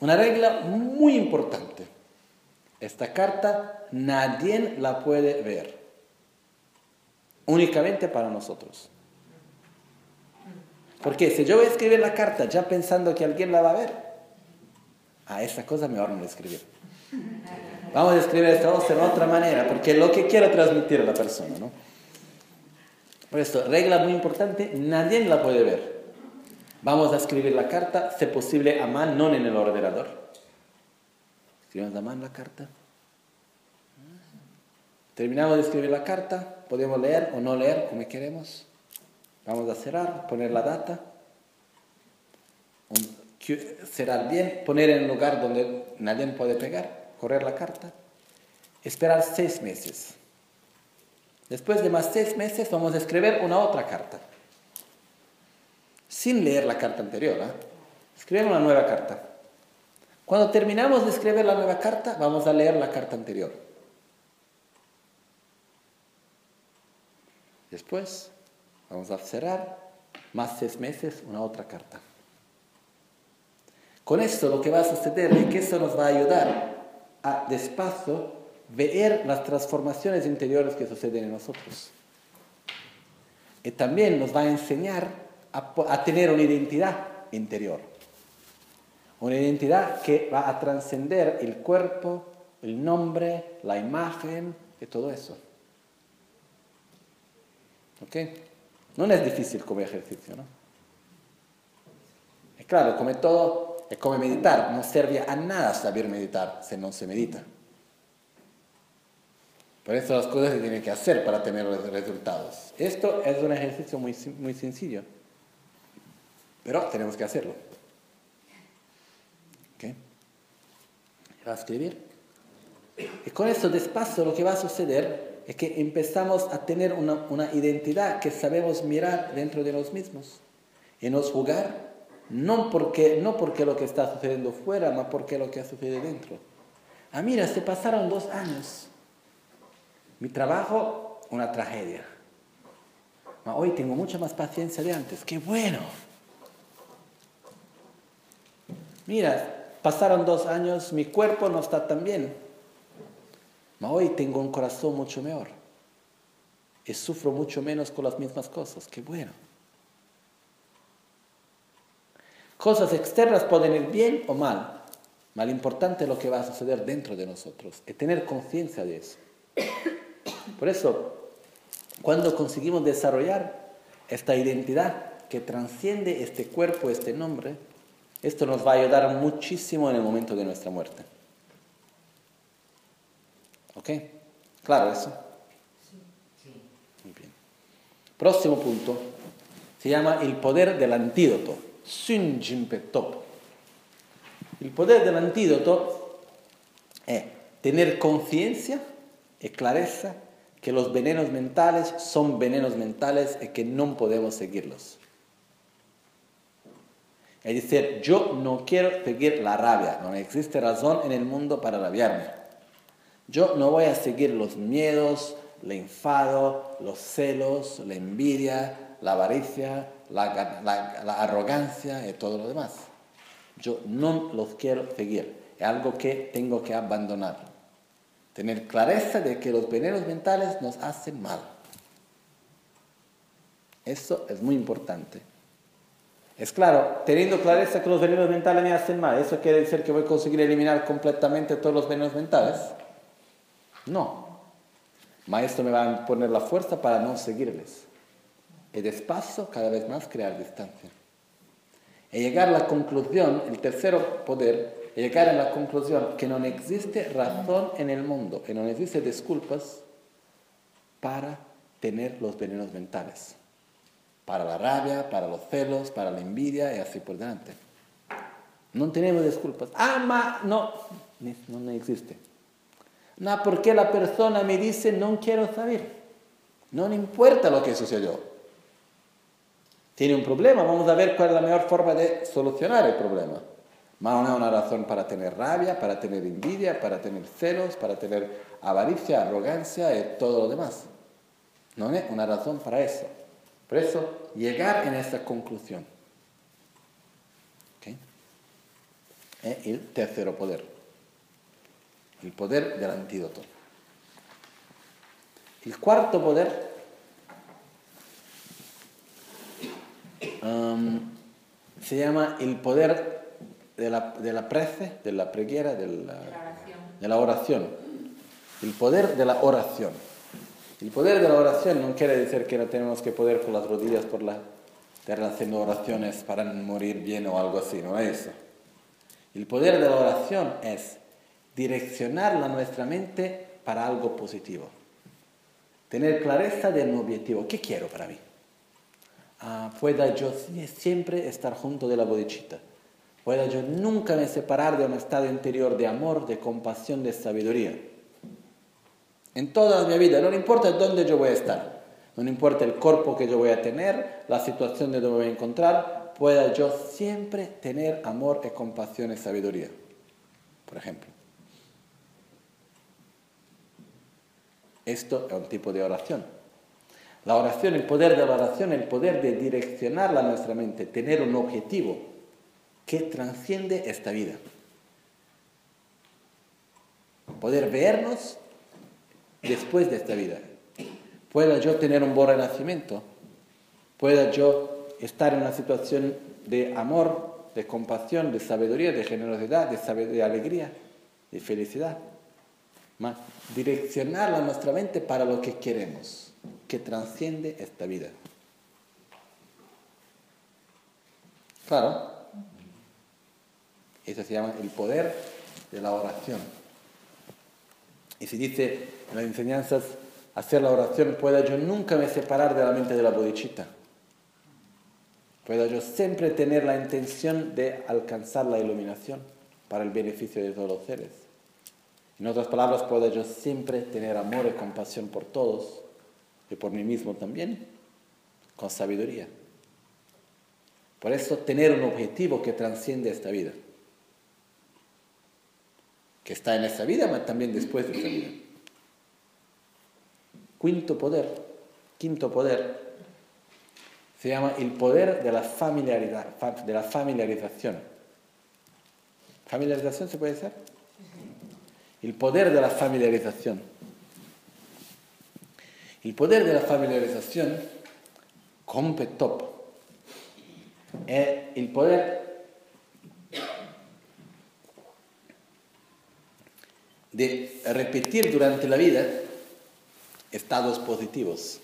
Una regla muy importante. Esta carta nadie la puede ver. Únicamente para nosotros. Porque si yo voy a escribir la carta ya pensando que alguien la va a ver, esta cosa mejor no la escribir. Vamos a escribir esta cosa de otra manera, porque es lo que quiero transmitir a la persona, ¿no? Por esto, regla muy importante, nadie la puede ver. Vamos a escribir la carta, si posible a mano, no en el ordenador. Escribimos a mano la carta. Terminamos de escribir la carta. Podemos leer o no leer como queremos. Vamos a cerrar, poner la data. Cerrar bien, poner en el lugar donde nadie puede pegar, correr la carta. Esperar 6 meses. Después de más 6 meses vamos a escribir una otra carta. Sin leer la carta anterior, ¿eh? Escribimos una nueva carta. Cuando terminamos de escribir la nueva carta, vamos a leer la carta anterior. Después, vamos a cerrar más 6 meses una otra carta. Con esto lo que va a suceder es que esto nos va a ayudar a despacio ver las transformaciones interiores que suceden en nosotros. Y también nos va a enseñar a tener una identidad interior. Una identidad que va a trascender el cuerpo, el nombre, la imagen y todo eso. ¿Ok? No es difícil como ejercicio, ¿no? Es claro, como todo, es como meditar. No sirve a nada saber meditar si no se medita. Por eso las cosas se tienen que hacer para tener los resultados. Esto es un ejercicio muy, muy sencillo. Pero tenemos que hacerlo. Va a escribir. Y con esto despacio lo que va a suceder es que empezamos a tener una identidad que sabemos mirar dentro de los mismos y nos jugar, no porque lo que está sucediendo fuera, sino porque lo que sucede dentro. Mira, se pasaron 2 años. Mi trabajo, una tragedia. Hoy tengo mucha más paciencia de antes. ¡Qué bueno! Mira, pasaron 2 años, mi cuerpo no está tan bien. Pero hoy tengo un corazón mucho mejor. Y sufro mucho menos con las mismas cosas. ¡Qué bueno! Cosas externas pueden ir bien o mal. Pero lo importante es lo que va a suceder dentro de nosotros. Es tener conciencia de eso. Por eso, cuando conseguimos desarrollar esta identidad que trasciende este cuerpo, este nombre, esto nos va a ayudar muchísimo en el momento de nuestra muerte. ¿Ok? ¿Claro eso? Sí. Muy bien. Próximo punto. Se llama el poder del antídoto. Sun Jinpe Top. El poder del antídoto es tener conciencia y clareza que los venenos mentales son venenos mentales y que no podemos seguirlos. Es decir, yo no quiero seguir la rabia, no existe razón en el mundo para rabiarme. Yo no voy a seguir los miedos, el enfado, los celos, la envidia, la avaricia, la arrogancia y todo lo demás. Yo no los quiero seguir, es algo que tengo que abandonar. Tener clareza de que los venenos mentales nos hacen mal. Eso es muy importante. Es claro, teniendo clareza que los venenos mentales me hacen mal, ¿eso quiere decir que voy a conseguir eliminar completamente todos los venenos mentales? No. Maestro me va a poner la fuerza para no seguirles. Y despacio, cada vez más, crear distancia. Y llegar a la conclusión, el tercero poder, y llegar a la conclusión que no existe razón en el mundo, que no existe disculpas para tener los venenos mentales. Para la rabia, para los celos, para la envidia y así por delante. No tenemos disculpas. Ama, no existe. No, porque la persona me dice no quiero saber. No le importa lo que sucedió. Tiene un problema, vamos a ver cuál es la mejor forma de solucionar el problema. Más no es una razón para tener rabia, para tener envidia, para tener celos, para tener avaricia, arrogancia y todo lo demás. No es una razón para eso. Por eso, llegar en esa conclusión. ¿Okay? Es el tercero poder. El poder del antídoto. El cuarto poder se llama el poder de la prece, de la preghiera, de la oración. El poder de la oración. El poder de la oración no quiere decir que no tenemos que poder con las rodillas por la tierra haciendo oraciones para morir bien o algo así, no es eso. El poder de la oración es direccionar nuestra mente para algo positivo. Tener clareza de un objetivo. ¿Qué quiero para mí? Pueda yo siempre estar junto de la bodhichitta. Pueda yo nunca me separar de un estado interior de amor, de compasión, de sabiduría. En toda mi vida, no importa dónde yo voy a estar, no importa el cuerpo que yo voy a tener, la situación de donde me voy a encontrar, pueda yo siempre tener amor, compasión y sabiduría, por ejemplo. Esto es un tipo de oración. La oración, el poder de la oración, el poder de direccionar nuestra mente, tener un objetivo que trasciende esta vida. Poder vernos después de esta vida. Pueda yo tener un buen renacimiento, pueda yo estar en una situación de amor, de compasión, de sabiduría, de generosidad, de alegría, de felicidad. Más direccionar nuestra mente para lo que queremos, que trasciende esta vida. Claro, eso se llama el poder de la oración. Y se dice en las enseñanzas, hacer la oración, pueda yo nunca me separar de la mente de la bodhichitta. Pueda yo siempre tener la intención de alcanzar la iluminación para el beneficio de todos los seres. En otras palabras, pueda yo siempre tener amor y compasión por todos y por mí mismo también, con sabiduría. Por eso, tener un objetivo que trasciende esta vida. Que está en esta vida, pero también después de esta vida. Quinto poder, se llama el poder de la familiaridad, de la familiarización. ¿Familiarización se puede decir? El poder de la familiarización. El poder de la familiarización, compe top, es el poder de repetir durante la vida estados positivos,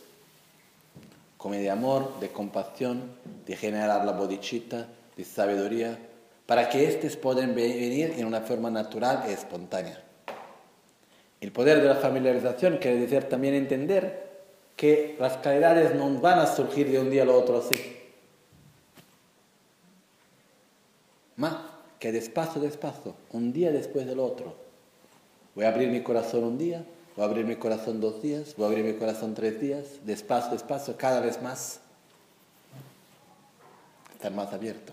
como de amor, de compasión, de generar la bodhichitta, de sabiduría, para que estos puedan venir en una forma natural y espontánea. El poder de la familiarización quiere decir también entender que las calidades no van a surgir de un día al otro así, más que despacio, un día después del otro. Voy a abrir mi corazón un día, voy a abrir mi corazón 2 días, voy a abrir mi corazón 3 días, despacio, cada vez más. Estar más abierto.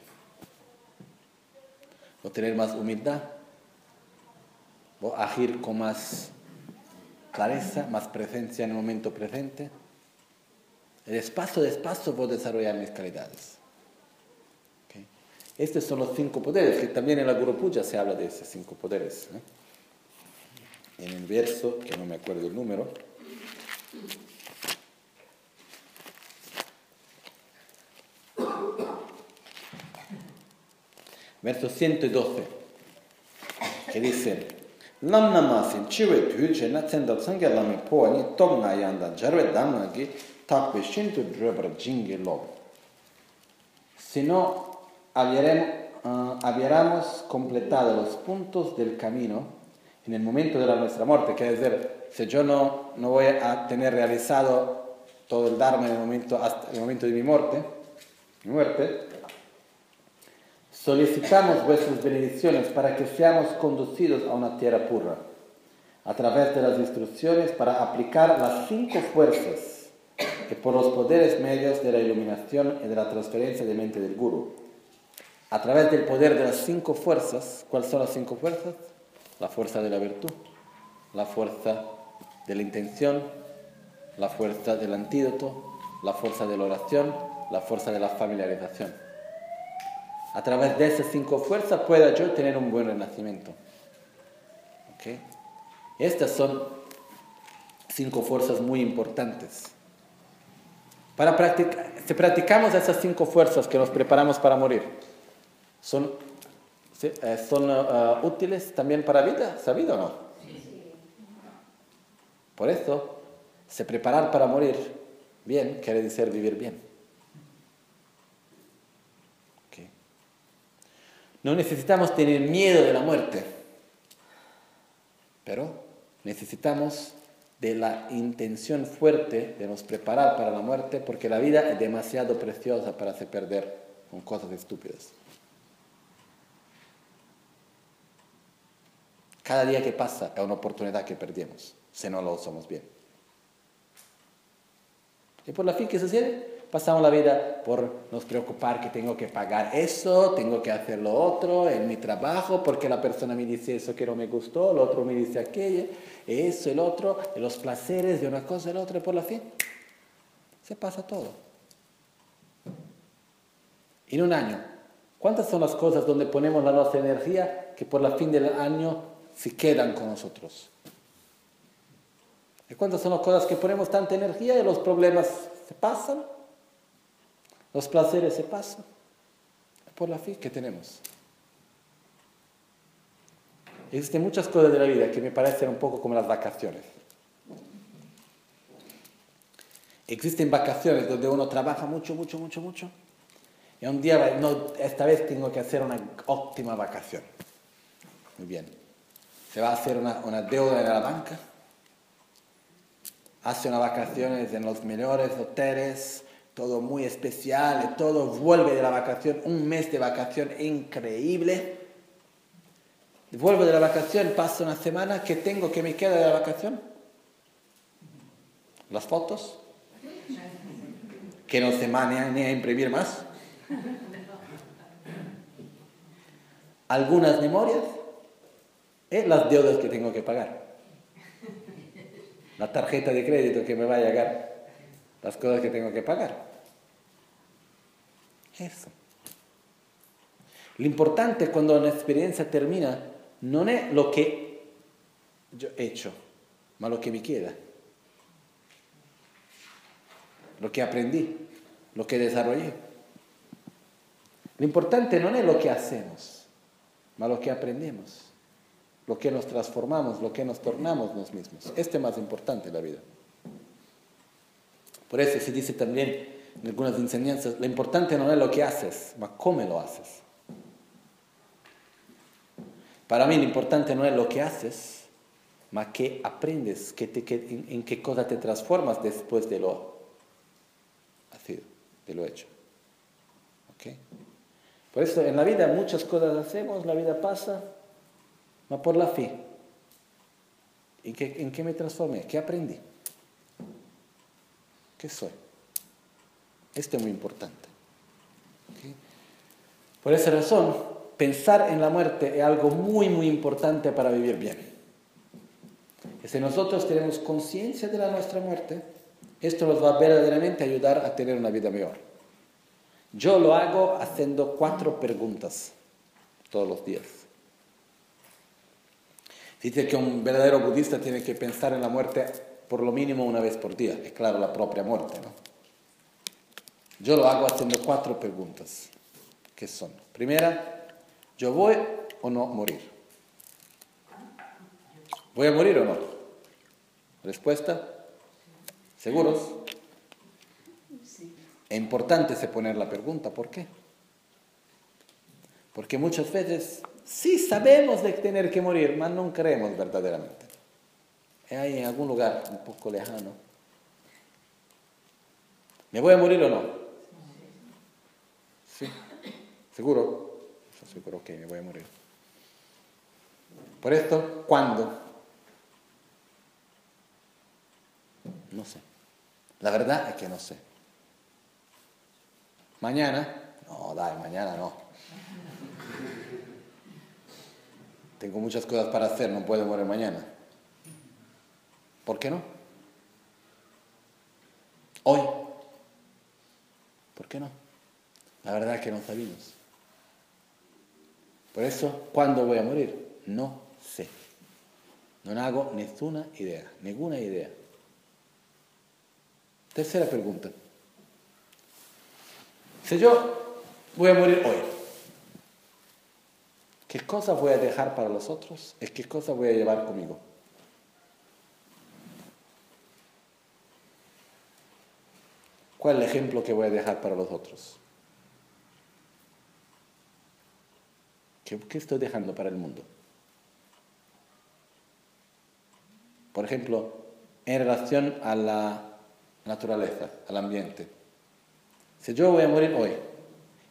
o tener más humildad, o agir con más clareza, más presencia en el momento presente. Despacio puedo desarrollar mis calidades. ¿Okay? Estos son los 5 poderes, que también en la Guru Puja se habla de esos 5 poderes, ¿eh? En el verso, que no me acuerdo el número, verso 112, che dice: Lam namasin chiwe tuce na tsendal sangya lami po ni tom na yanda jarwe damna gi takwe shinto drebra jingi lo. Se no habíamos completado los puntos del camino en el momento de nuestra muerte, que es decir, si yo no voy a tener realizado todo el Dharma en el momento, hasta el momento de mi muerte, solicitamos vuestras bendiciones para que seamos conducidos a una tierra pura, a través de las instrucciones para aplicar las 5 fuerzas que por los poderes medios de la iluminación y de la transferencia de mente del Guru. A través del poder de las 5 fuerzas, ¿cuáles son las 5 fuerzas? La fuerza de la virtud, la fuerza de la intención, la fuerza del antídoto, la fuerza de la oración, la fuerza de la familiarización. A través de esas 5 fuerzas pueda yo tener un buen renacimiento. ¿Okay? Estas son 5 fuerzas muy importantes. Si practicamos esas 5 fuerzas que nos preparamos para morir, ¿Son útiles también para la vida? ¿Sabido o no? Sí. Por eso, se preparar para morir bien quiere decir vivir bien. Okay. No necesitamos tener miedo de la muerte, pero necesitamos de la intención fuerte de nos preparar para la muerte, porque la vida es demasiado preciosa para se perder con cosas estúpidas. Cada día que pasa es una oportunidad que perdemos, si no lo usamos bien. Y por la fin que se siente, pasamos la vida por nos preocupar que tengo que pagar eso, tengo que hacer lo otro en mi trabajo, porque la persona me dice eso que no me gustó, el otro me dice aquello, eso, el otro, los placeres de una cosa, el otro, y por la fin se pasa todo. En un año, ¿cuántas son las cosas donde ponemos la nuestra energía que por la fin del año se quedan con nosotros? ¿Y cuántas son las cosas que ponemos tanta energía y los problemas se pasan? Los placeres se pasan. Por la fe que tenemos. Existen muchas cosas de la vida que me parecen un poco como las vacaciones. Existen vacaciones donde uno trabaja mucho. Y un día, no, esta vez tengo que hacer una óptima vacación. Muy bien. Se va a hacer una deuda en la banca, hace unas vacaciones en los mejores hoteles, todo muy especial, todo, vuelve de la vacación, un mes de vacación increíble. Vuelvo de la vacación, pasa una semana, ¿qué tengo que me queda de la vacación? Las fotos, que no se van a imprimir más. Algunas memorias. Las deudas que tengo que pagar, la tarjeta de crédito que me va a llegar, las cosas que tengo que pagar. Eso. Lo importante cuando una experiencia termina no es lo que yo he hecho, sino lo que me queda, lo que aprendí, lo que desarrollé. Lo importante no es lo que hacemos, sino lo que aprendemos, lo que nos transformamos, lo que nos tornamos nosotros mismos. Este es más importante en la vida. Por eso se dice también en algunas enseñanzas, lo importante no es lo que haces, sino cómo lo haces. Para mí lo importante no es lo que haces, sino qué aprendes, en qué cosa te transformas después de lo hacido, de lo hecho. ¿Okay? Por eso en la vida muchas cosas hacemos, la vida pasa, ma por la fe, ¿en qué me transformé? ¿Qué aprendí? ¿Qué soy? Esto es muy importante. ¿Okay? Por esa razón, pensar en la muerte es algo muy, muy importante para vivir bien. Que si nosotros tenemos conciencia de la nuestra muerte, esto nos va a verdaderamente ayudar a tener una vida mejor. Yo lo hago haciendo 4 preguntas todos los días. Dice que un verdadero budista tiene que pensar en la muerte por lo mínimo una vez por día. Es claro, la propia muerte, ¿no? Yo lo hago haciendo 4 preguntas. ¿Qué son? Primera, ¿yo voy o no morir? ¿Voy a morir o no? Respuesta, ¿seguros? Sí. Es importante se poner la pregunta, ¿por qué? Porque muchas veces sí sabemos de tener que morir, pero no creemos verdaderamente. Hay en algún lugar un poco lejano. ¿Me voy a morir o no? Sí. ¿Seguro? Estoy seguro que me voy a morir. ¿Por esto? ¿Cuándo? No sé. La verdad es que no sé. ¿Mañana? No, dai, mañana no. Tengo muchas cosas para hacer, no puedo morir mañana. ¿Por qué no? Hoy. ¿Por qué no? La verdad es que no sabemos. Por eso, ¿cuándo voy a morir? No sé. No hago ninguna idea. Ninguna idea. Tercera pregunta. Si yo voy a morir hoy, ¿qué cosa voy a dejar para los otros? ¿Y qué cosa voy a llevar conmigo? ¿Cuál es el ejemplo que voy a dejar para los otros? ¿Qué estoy dejando para el mundo? Por ejemplo, en relación a la naturaleza, al ambiente. Si yo voy a morir hoy,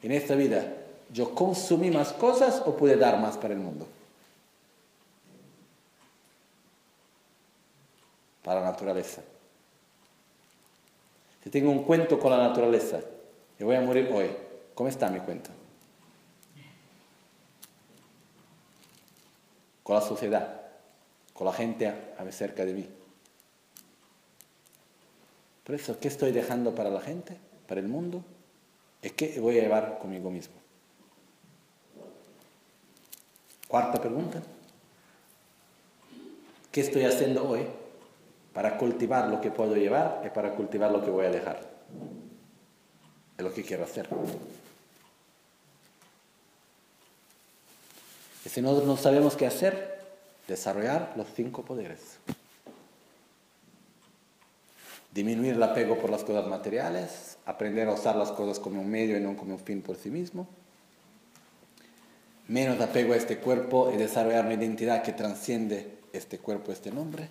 en esta vida, ¿yo consumí más cosas o pude dar más para el mundo? Para la naturaleza. Si tengo un cuento con la naturaleza y voy a morir hoy, ¿cómo está mi cuento? Con la sociedad, con la gente a cerca de mí. Por eso, ¿qué estoy dejando para la gente, para el mundo? ¿Y qué voy a llevar conmigo mismo? Cuarta pregunta. ¿Qué estoy haciendo hoy para cultivar lo que puedo llevar y para cultivar lo que voy a dejar? Es lo que quiero hacer. Y si nosotros no sabemos qué hacer, desarrollar los 5 poderes. Disminuir el apego por las cosas materiales, aprender a usar las cosas como un medio y no como un fin por sí mismo, menos apego a este cuerpo y desarrollar una identidad que trasciende este cuerpo, este nombre,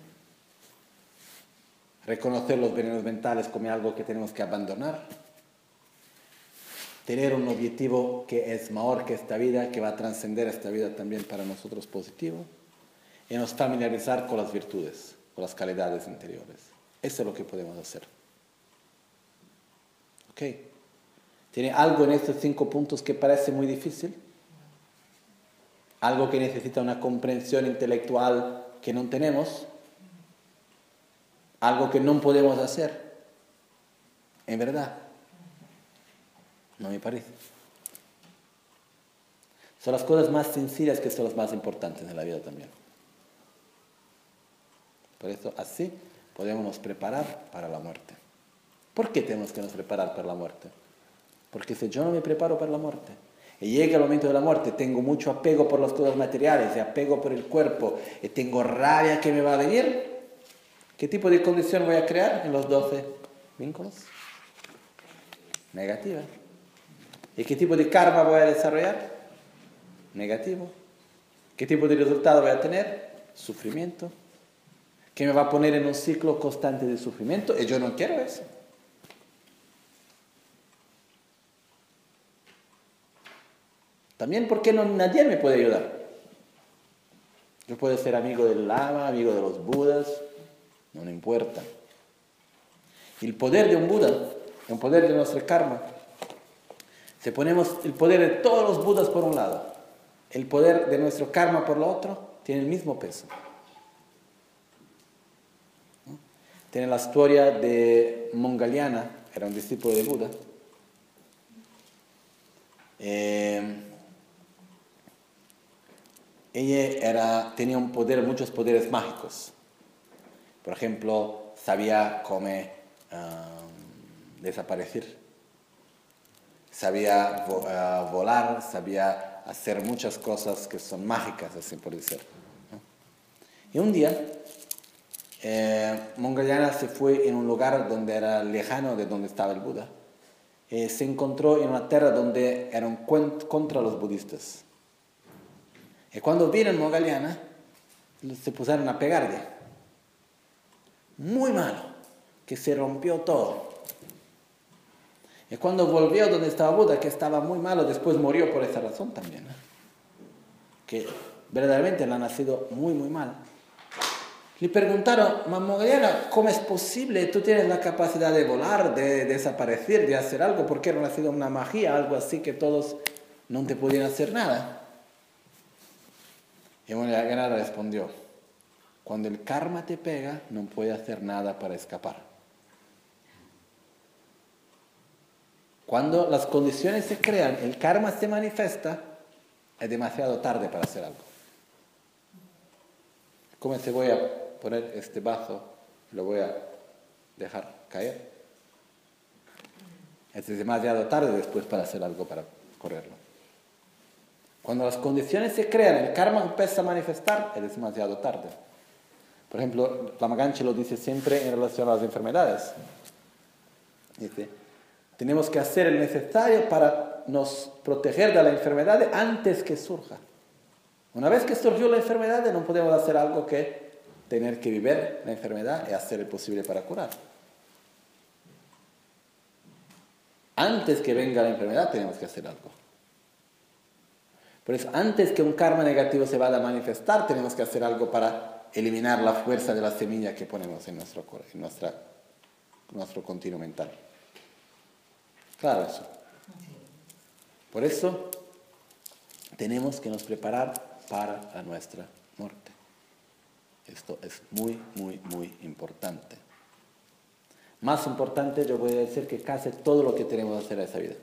reconocer los venenos mentales como algo que tenemos que abandonar, tener un objetivo que es mayor que esta vida, que va a trascender esta vida también para nosotros positivo, y nos familiarizar con las virtudes, con las calidades interiores. Eso es lo que podemos hacer. ¿Ok? ¿Tiene algo en estos 5 puntos que parece muy difícil? ¿Algo que necesita una comprensión intelectual que no tenemos? ¿Algo que no podemos hacer? ¿En verdad? No me parece. Son las cosas más sencillas que son las más importantes en la vida también. Por eso, así podemos nos preparar para la muerte. ¿Por qué tenemos que nos preparar para la muerte? Porque si yo no me preparo para la muerte y llega el momento de la muerte, tengo mucho apego por las cosas materiales y apego por el cuerpo y tengo rabia que me va a venir, ¿qué tipo de condición voy a crear en los 12 vínculos? Negativa. ¿Y qué tipo de karma voy a desarrollar? Negativo. ¿Qué tipo de resultado voy a tener? Sufrimiento. Que me va a poner en un ciclo constante de sufrimiento, y yo no quiero eso. También porque nadie me puede ayudar. Yo puedo ser amigo del Lama, amigo de los Budas, no me importa. El poder de un Buda, el poder de nuestro karma. Si ponemos el poder de todos los Budas por un lado, el poder de nuestro karma por lo otro tiene el mismo peso. ¿No? Tiene la historia de Maudgalyayana, era un discípulo de Buda. Ella tenía un poder, muchos poderes mágicos. Por ejemplo, sabía cómo desaparecer, sabía volar, sabía hacer muchas cosas que son mágicas, así por decir. Y un día, Maudgalyayana se fue en un lugar donde era lejano de donde estaba el Buda. Se encontró en una tierra donde eran contra los budistas. Y cuando vieron Maudgalyayana, se pusieron a pegarle. Muy malo, que se rompió todo. Y cuando volvió donde estaba Buda, que estaba muy malo, después murió por esa razón también. Que verdaderamente le ha nacido muy, muy mal. Le preguntaron, Maudgalyayana, ¿cómo es posible? Tú tienes la capacidad de volar, de desaparecer, de hacer algo, porque era nacido una magia, algo así que todos no te podían hacer nada. Y Maudgalyayana respondió, cuando el karma te pega, no puedes hacer nada para escapar. Cuando las condiciones se crean, el karma se manifiesta, es demasiado tarde para hacer algo. ¿Cómo se voy a poner este vaso? Lo voy a dejar caer. Es demasiado tarde después para hacer algo, para correrlo. Cuando las condiciones se crean, el karma empieza a manifestar, es demasiado tarde. Por ejemplo, Lama Ganchi lo dice siempre en relación a las enfermedades. Dice, tenemos que hacer el necesario para nos proteger de la enfermedad antes que surja. Una vez que surgió la enfermedad, no podemos hacer algo que tener que vivir la enfermedad y hacer el posible para curar. Antes que venga la enfermedad, tenemos que hacer algo. Por eso, antes que un karma negativo se vaya a manifestar, tenemos que hacer algo para eliminar la fuerza de la semilla que ponemos en nuestro continuo mental. Claro eso. Por eso, tenemos que nos preparar para la nuestra muerte. Esto es muy, muy, muy importante. Más importante, yo voy a decir que casi todo lo que tenemos que hacer en esa vida.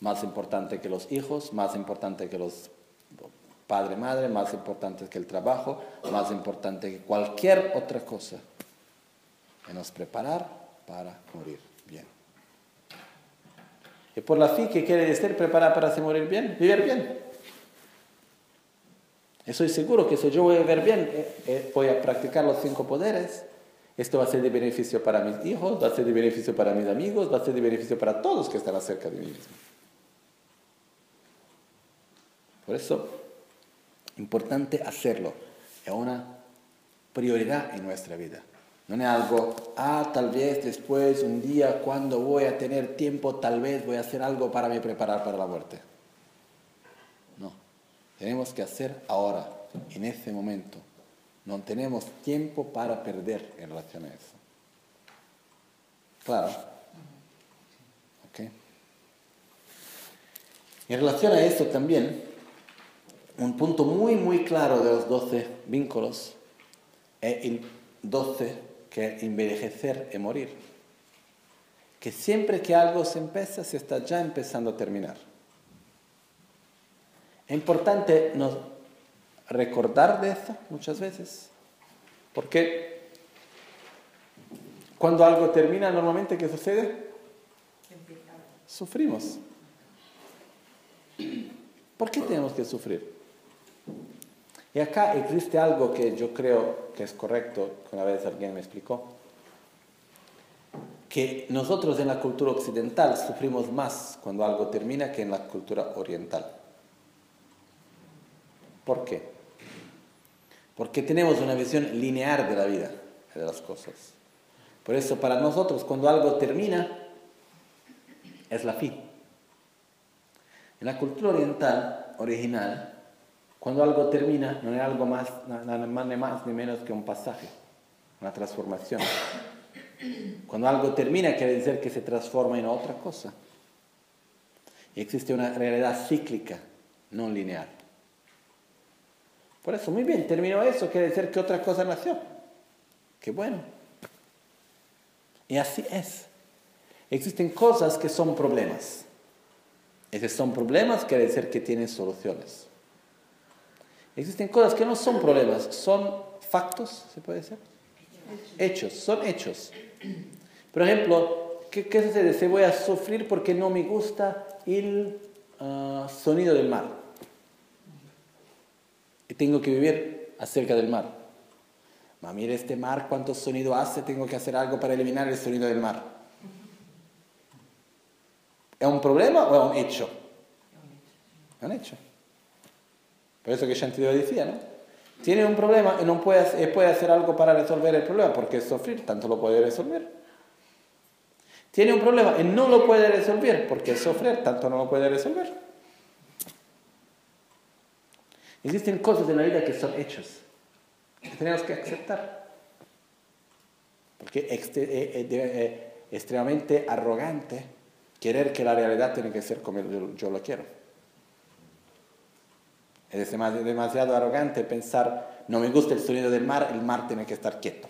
Más importante que los hijos, más importante que los padre, madre, más importante que el trabajo, más importante que cualquier otra cosa. En nos preparar para morir bien. Y por la fi, ¿qué quiere decir preparar para morir bien? Vivir bien. Estoy seguro que si yo voy a vivir bien, voy a practicar los 5 poderes. Esto va a ser de beneficio para mis hijos, va a ser de beneficio para mis amigos, va a ser de beneficio para todos que están cerca de mí mismo. Por eso, importante hacerlo. Es una prioridad en nuestra vida. No es algo, tal vez después, un día, cuando voy a tener tiempo, tal vez voy a hacer algo para me preparar para la muerte. No. Tenemos que hacer ahora, en este momento. No tenemos tiempo para perder en relación a eso. Claro. Ok. En relación a esto también, un punto muy, muy claro de los 12 vínculos es el 12, que es envejecer y morir. Que siempre que algo se empieza, se está ya empezando a terminar. Es importante nos recordar de esto muchas veces, porque cuando algo termina, normalmente, ¿qué sucede? Sufrimos. ¿Por qué tenemos que sufrir? Y acá existe algo que yo creo que es correcto, que una vez alguien me explicó, que nosotros en la cultura occidental sufrimos más cuando algo termina que en la cultura oriental. ¿Por qué? Porque tenemos una visión lineal de la vida, de las cosas. Por eso para nosotros cuando algo termina es la fin. En la cultura oriental original, cuando algo termina, no es algo más ni menos que un pasaje, una transformación. Cuando algo termina, quiere decir que se transforma en otra cosa. Y existe una realidad cíclica non lineal. Por eso, muy bien, terminó eso, quiere decir que otra cosa nació. Qué bueno. Y así es. Existen cosas que son problemas. Y si son problemas, quiere decir que tienen soluciones. Existen cosas que no son problemas, son factos, ¿se puede decir? Hechos, son hechos. Por ejemplo, ¿qué sucede si voy a sufrir porque no me gusta el sonido del mar? Y tengo que vivir acerca del mar. Ma mira este mar, cuánto sonido hace, tengo que hacer algo para eliminar el sonido del mar. ¿Es un problema o es un hecho? Es un hecho. Por eso que Shantideva decía, ¿no? Tiene un problema y no puede hacer algo para resolver el problema, porque sufrir tanto lo puede resolver. Tiene un problema y no lo puede resolver, porque sufrir tanto no lo puede resolver. Existen cosas en la vida que son hechos, que tenemos que aceptar. Porque es extremadamente arrogante querer que la realidad tiene que ser como yo lo quiero. Es demasiado arrogante pensar, no me gusta el sonido del mar, el mar tiene que estar quieto.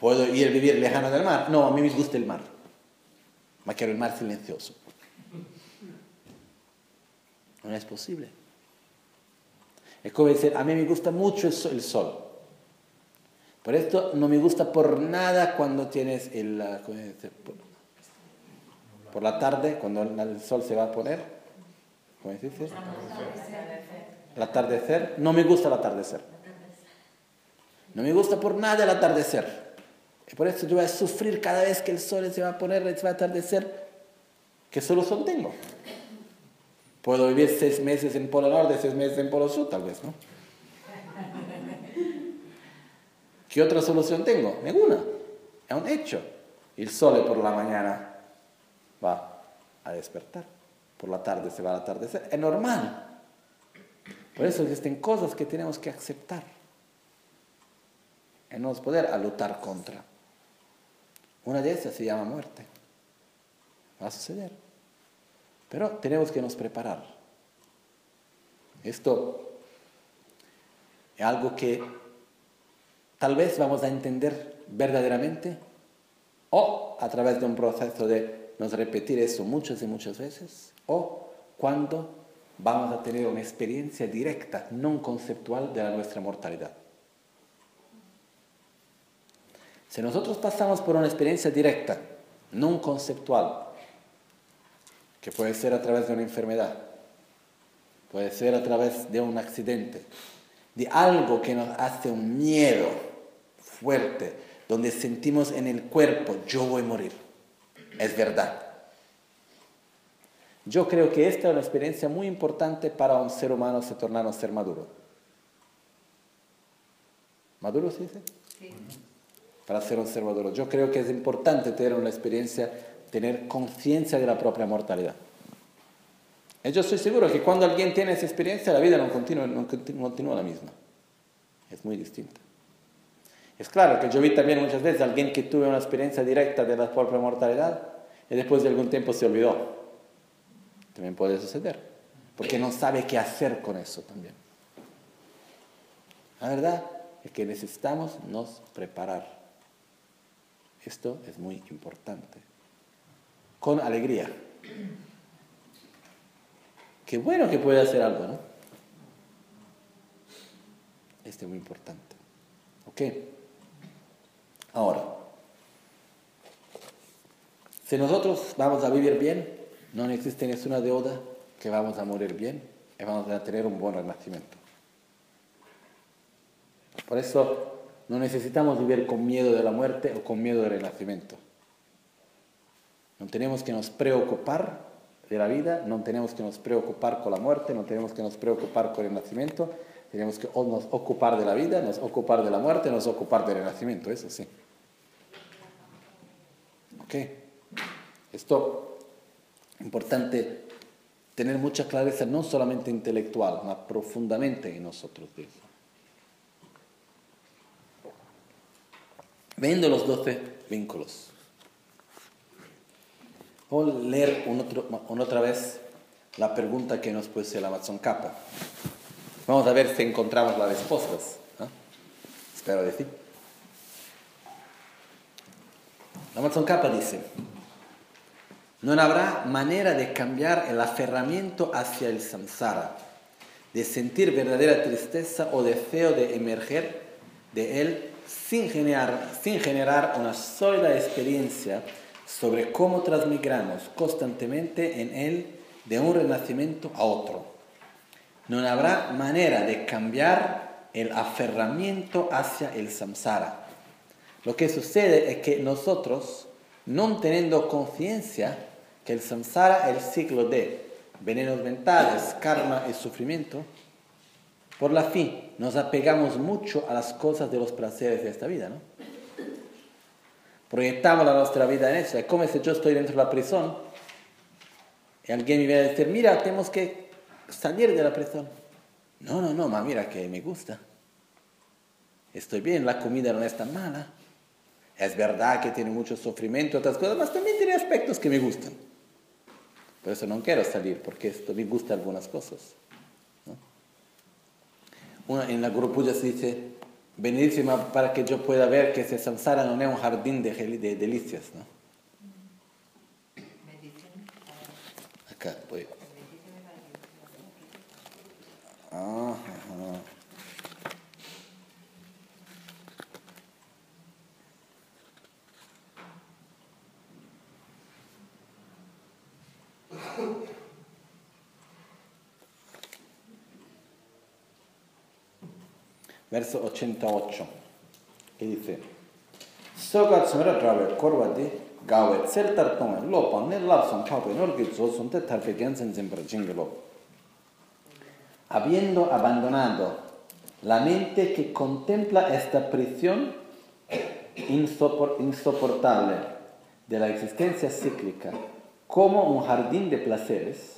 ¿Puedo ir a vivir lejano del mar? No, a mí me gusta el mar. Me quiero el mar silencioso. No es posible. Es como decir, a mí me gusta mucho el sol. Por esto no me gusta por nada cuando tienes el... ¿cómo dice? Por la tarde, cuando el sol se va a poner, ¿cómo se dice? El atardecer. No me gusta el atardecer. No me gusta por nada el atardecer. Y por eso yo voy a sufrir cada vez que el sol se va a poner, se va a atardecer, que solo sol tengo. Puedo vivir 6 meses en Polo Norte, 6 meses en Polo Sur, tal vez, ¿no? ¿Qué otra solución tengo? Ninguna. Es un hecho. El sol por la mañana va a despertar, por la tarde se va al atardecer, es normal. Por eso existen cosas que tenemos que aceptar y no poder luchar contra. Una de esas se llama muerte, va a suceder, pero tenemos que nos preparar. Esto es algo que tal vez vamos a entender verdaderamente o a través de un proceso de nos repetir eso muchas y muchas veces, o cuando vamos a tener una experiencia directa, no conceptual, de nuestra mortalidad. Si nosotros pasamos por una experiencia directa, no conceptual, que puede ser a través de una enfermedad, puede ser a través de un accidente, de algo que nos hace un miedo fuerte, donde sentimos en el cuerpo, yo voy a morir. Es verdad. Yo creo que esta es una experiencia muy importante para un ser humano se tornar un ser maduro. ¿Maduro se dice? Sí. Para ser un ser maduro. Yo creo que es importante tener una experiencia, tener conciencia de la propia mortalidad. Y yo estoy seguro que cuando alguien tiene esa experiencia, la vida no continúa la misma. Es muy distinta. Es claro que yo vi también muchas veces a alguien que tuvo una experiencia directa de la propia mortalidad y después de algún tiempo se olvidó. También puede suceder, porque no sabe qué hacer con eso también. La verdad es que necesitamos nos preparar. Esto es muy importante. Con alegría. Qué bueno que puede hacer algo, ¿no? Esto es muy importante. ¿Ok? Ahora, si nosotros vamos a vivir bien, no existe ninguna deuda que vamos a morir bien y vamos a tener un buen renacimiento. Por eso no necesitamos vivir con miedo de la muerte o con miedo del renacimiento. No tenemos que nos preocupar de la vida, no tenemos que nos preocupar con la muerte, no tenemos que nos preocupar con el renacimiento, tenemos que nos ocupar de la vida, nos ocupar de la muerte, nos ocupar del renacimiento, eso sí. Okay. Esto es importante tener mucha clareza, no solamente intelectual, sino profundamente en nosotros mismos. Viendo los 12 vínculos. o leer otra vez la pregunta que nos puso el Tsongkhapa. Vamos a ver si encontramos las respuestas. Espero decir. El Tsongkhapa dice: non avrà manera de cambiar el aferramiento hacia el samsara, de sentir verdadera tristeza o deseo de emerger de él sin generar una sólida experiencia sobre cómo transmigramos constantemente en él de un renacimiento a otro. Non avrà manera de cambiar el aferramiento hacia el samsara. Lo que sucede es que nosotros, no teniendo conciencia que el samsara es el ciclo de venenos mentales, karma y sufrimiento, por la fin nos apegamos mucho a las cosas de los placeres de esta vida, ¿no? Proyectamos la nuestra vida en eso. Es como si yo estoy dentro de la prisión y alguien me viene a decir: mira, tenemos que salir de la prisión. No, ma mira que me gusta. Estoy bien, la comida no es tan mala. Es verdad que tiene mucho sufrimiento y otras cosas, pero también tiene aspectos que me gustan. Por eso no quiero salir, porque esto me gusta algunas cosas, ¿no? En la Guru Puja se dice: benedísima para que yo pueda ver que ese samsara no es un jardín de delicias, ¿no? Acá voy. Ajá. Verso 88, che dice: Sogat sumera drave korvadi gawe tsel tartome lopan nel lapson papo inorgizzo son te tarpegenzen zembrajingelo. Habiendo abandonado la mente que contempla esta prisión insoportable de la existencia cíclica como un jardín de placeres,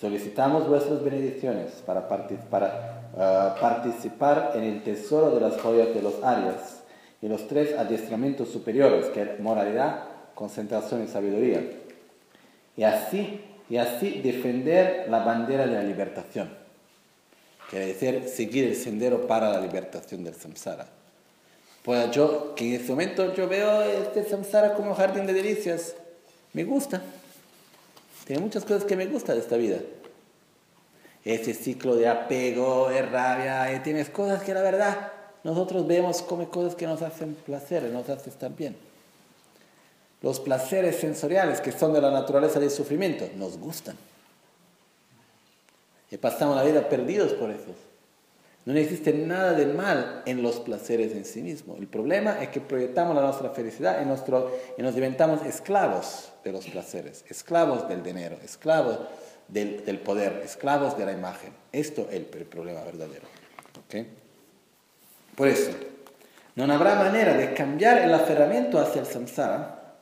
solicitamos vuestras bendiciones para participar en el tesoro de las joyas de los Arias y los 3 adiestramientos superiores, que es moralidad, concentración y sabiduría, y así defender la bandera de la libertación, quiere decir seguir el sendero para la libertación del samsara. Pues yo, que en este momento yo veo este samsara como un jardín de delicias, me gusta, tiene muchas cosas que me gustan de esta vida. Ese ciclo de apego, de rabia, y tienes cosas que la verdad nosotros vemos como cosas que nos hacen placer, nos hacen estar bien. Los placeres sensoriales que son de la naturaleza del sufrimiento nos gustan. Y pasamos la vida perdidos por eso. No existe nada de mal en los placeres en sí mismos. El problema es que proyectamos la nuestra felicidad y nos inventamos esclavos de los placeres, esclavos del dinero, esclavos del poder, esclavos de la imagen. Esto es el problema verdadero, ¿okay? Por eso, no habrá manera de cambiar el aferramiento hacia el samsara,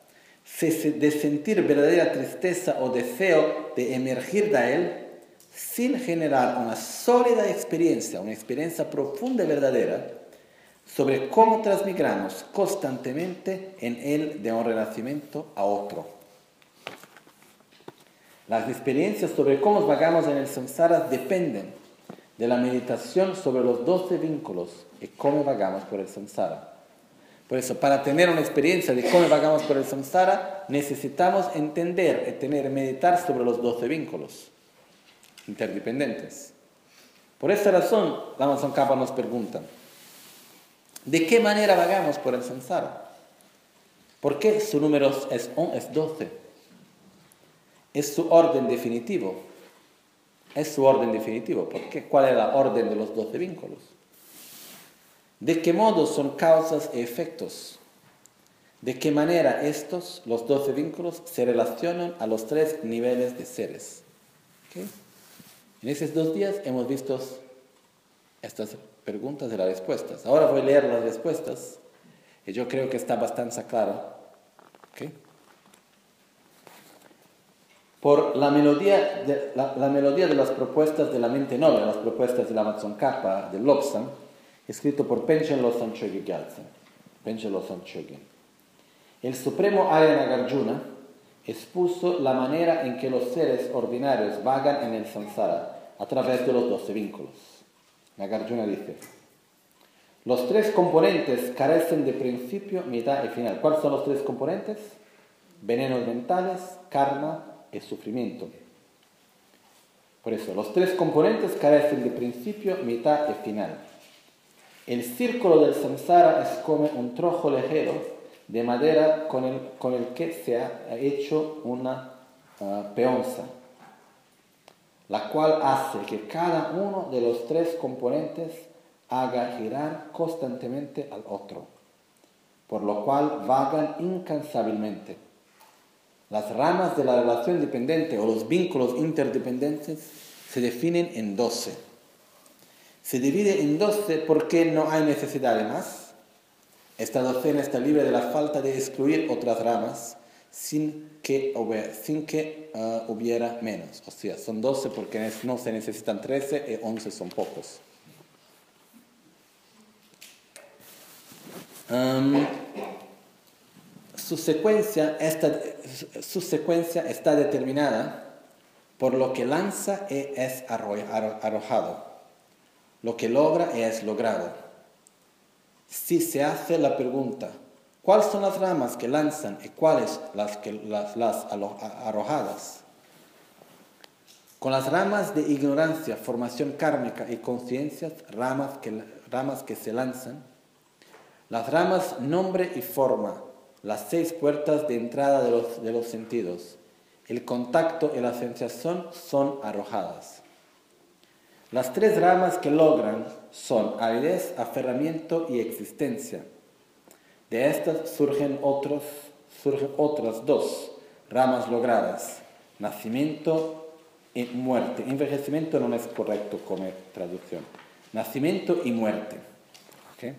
de sentir verdadera tristeza o deseo de emergir de él, sin generar una sólida experiencia, una experiencia profunda y verdadera, sobre cómo transmigramos constantemente en él de un renacimiento a otro. Las experiencias sobre cómo vagamos en el samsara dependen de la meditación sobre los 12 vínculos y cómo vagamos por el samsara. Por eso, para tener una experiencia de cómo vagamos por el samsara, necesitamos entender y meditar sobre los 12 vínculos interdependientes. Por esa razón, Lama Tsongkhapa nos pregunta: ¿de qué manera vagamos por el samsara? ¿Por qué su número es 12? Es su orden definitivo. ¿Por qué? ¿Cuál es la orden de los 12 vínculos? ¿De qué modo son causas y efectos? ¿De qué manera estos, los 12 vínculos, se relacionan a los 3 niveles de seres? ¿Okay? En estos 2 días hemos visto estas preguntas y las respuestas. Ahora voy a leer las respuestas y yo creo que está bastante claro. ¿Okay? Por la melodía de las propuestas de la mente noble, las propuestas de la Tsongkhapa, de Lobsang, escrito por Penchen Lozancho Giyadza. El supremo Nagarjuna espulso la manera en que los seres ordinarios vagan en el samsara a través de los 12 vínculos. Nagarjuna dice: los tres componentes carecen de principio, mitad y final. ¿Cuáles son los tres componentes? Venenos mentales, karma y sufrimiento. Por eso, los tres componentes carecen de principio, mitad y final. El círculo del samsara es como un trozo ligero de madera con el que se ha hecho una peonza, la cual hace que cada uno de los tres componentes haga girar constantemente al otro, por lo cual vagan incansablemente. Las ramas de la relación dependiente o los vínculos interdependientes se definen en 12. Se divide en 12 porque no hay necesidad de más. Esta docena está libre de la falta de excluir otras ramas sin que hubiera menos. O sea, son 12 porque no se necesitan 13 y 11 son pocos. Su secuencia está determinada por lo que lanza y es arrojado, lo que logra y es logrado. Si se hace la pregunta, ¿cuáles son las ramas que lanzan y cuáles las arrojadas? Con las ramas de ignorancia, formación kármica y conciencias, ramas que se lanzan, las ramas nombre y forma, las 6 puertas de entrada de los sentidos, el contacto y la sensación son arrojadas. Las 3 ramas que logran son avidez, aferramiento y existencia. De estas surgen otras 2 ramas logradas, nacimiento y muerte. Envejecimiento no es correcto como traducción. Nacimiento y muerte. ¿Okay?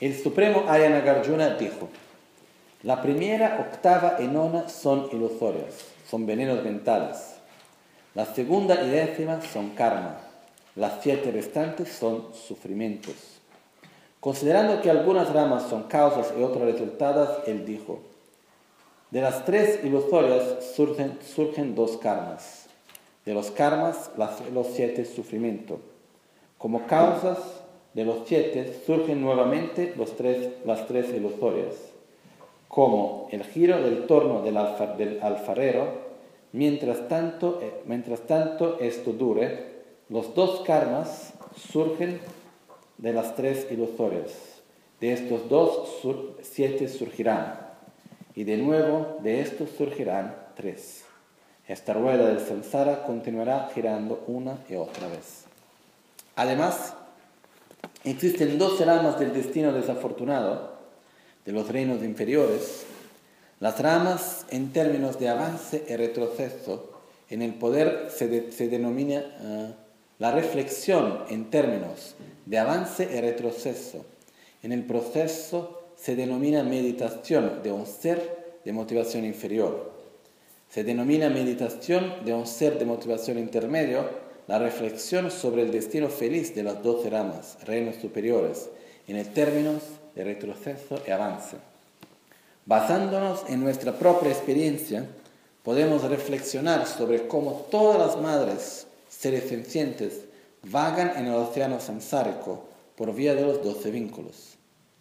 El Supremo Arya Nagarjuna dijo: la primera, octava y nona son ilusorias, son venenos mentales. La segunda y décima son karma. Las 7 restantes son sufrimientos. Considerando que algunas ramas son causas y otras resultadas, él dijo: de las 3 ilusorias surgen 2 karmas. De los karmas, los 7 sufrimiento. Como causas de los 7 surgen nuevamente las tres ilusorias, como el giro del torno del alfarero. Mientras tanto esto dure, los 2 karmas surgen de las 3 ilusorias. De estos 2, 7 surgirán, y de nuevo de estos surgirán 3. Esta rueda del samsara continuará girando una y otra vez. Además, existen 12 ramas del destino desafortunado, de los reinos inferiores. Las ramas, en términos de avance y retroceso en el poder, se denomina la reflexión. En términos de avance y retroceso en el proceso, se denomina meditación de un ser de motivación inferior. Se denomina meditación de un ser de motivación intermedio la reflexión sobre el destino feliz de las 12 ramas, reinos superiores, en el términos de retroceso y avance. Basándonos en nuestra propia experiencia, podemos reflexionar sobre cómo todas las madres, seres sencientes, vagan en el océano samsárico por vía de los 12 vínculos.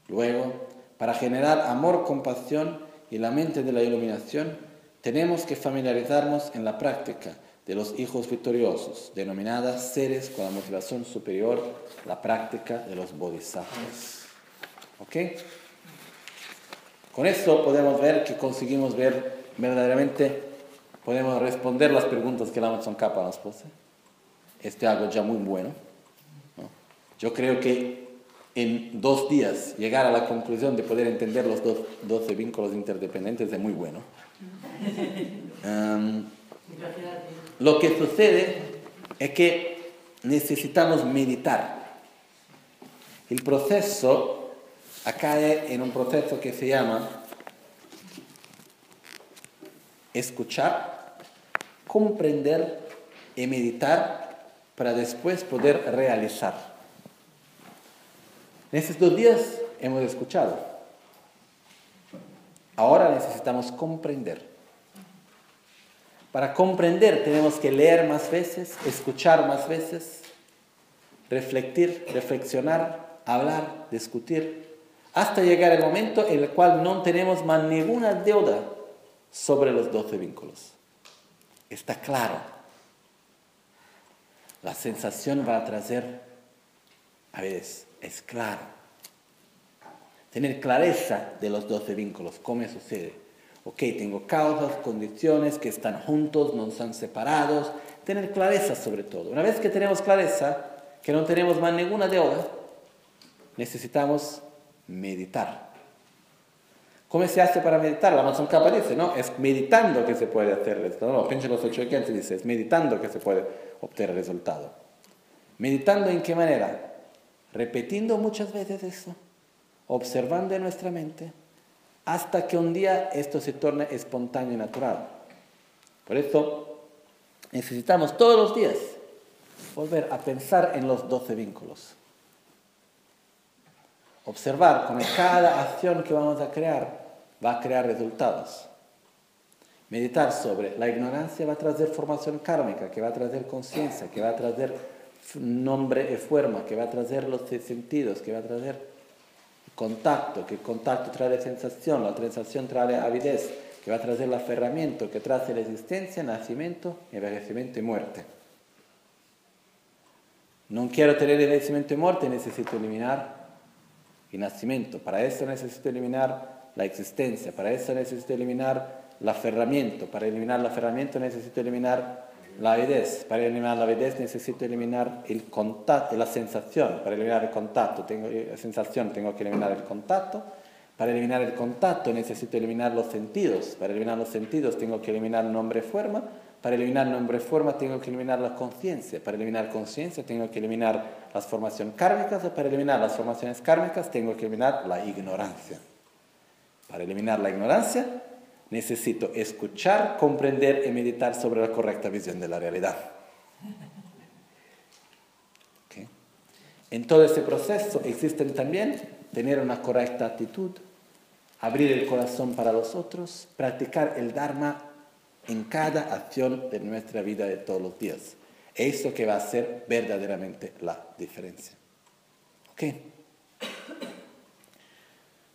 Luego, para generar amor, compasión y la mente de la iluminación, tenemos que familiarizarnos en la práctica de los hijos victoriosos, denominadas seres con la motivación superior, la práctica de los bodhisattvas. ¿Ok? Con esto podemos ver que conseguimos ver verdaderamente, podemos responder las preguntas que la Tsongkhapa nos pose. Esto es algo ya muy bueno, ¿no? Yo creo que en 2 días llegar a la conclusión de poder entender los 12 vínculos interdependientes es muy bueno. Lo que sucede es que necesitamos meditar. El proceso acá es en un proceso que se llama escuchar, comprender y meditar para después poder realizar. En estos 2 días hemos escuchado. Ahora necesitamos comprender. Para comprender tenemos que leer más veces, escuchar más veces, reflexionar, hablar, discutir, hasta llegar el momento en el cual no tenemos más ninguna deuda sobre los 12 vínculos. Está claro. La sensación va a traer, a veces, es claro. Tener clareza de los 12 vínculos, cómo sucede. Ok, tengo causas, condiciones que están juntos, no están separados. Tener clareza sobre todo. Una vez que tenemos clareza, que no tenemos más ninguna deuda, necesitamos meditar. ¿Cómo se hace para meditar? La Tsongkhapa dice, no, es meditando que se puede hacer esto. No, Penchen Lozancho Giyadza dice, es meditando que se puede obtener el resultado. ¿Meditando en qué manera? Repitiendo muchas veces eso. Observando en nuestra mente, hasta que un día esto se torne espontáneo y natural. Por eso necesitamos todos los días volver a pensar en los 12 vínculos. Observar cómo cada acción que vamos a crear va a crear resultados. Meditar sobre la ignorancia va a traer formación kármica, que va a traer conciencia, que va a traer nombre y forma, que va a traer los sentidos, que va a traer contacto, que el contacto trae sensación, la sensación trae avidez, que va a traer el aferramiento, que trae la existencia, nacimiento, envejecimiento y muerte. No quiero tener envejecimiento y muerte, necesito eliminar el nacimiento, para eso necesito eliminar la existencia, para eso necesito eliminar el aferramiento, para eliminar el aferramiento necesito eliminar la avidez, para eliminar la avidez necesito eliminar el contacto, la sensación, para eliminar el contacto, tengo la sensación, tengo que eliminar el contacto, para eliminar el contacto necesito eliminar los sentidos, para eliminar los sentidos tengo que eliminar nombre-forma, para eliminar nombre-forma tengo que eliminar la conciencia, para eliminar conciencia tengo que eliminar las formaciones kármicas, para eliminar las formaciones kármicas tengo que eliminar la ignorancia. Para eliminar la ignorancia necesito escuchar, comprender y meditar sobre la correcta visión de la realidad. ¿Okay? En todo ese proceso existen también tener una correcta actitud, abrir el corazón para los otros, practicar el Dharma en cada acción de nuestra vida de todos los días. Eso que va a hacer verdaderamente la diferencia. ¿Okay?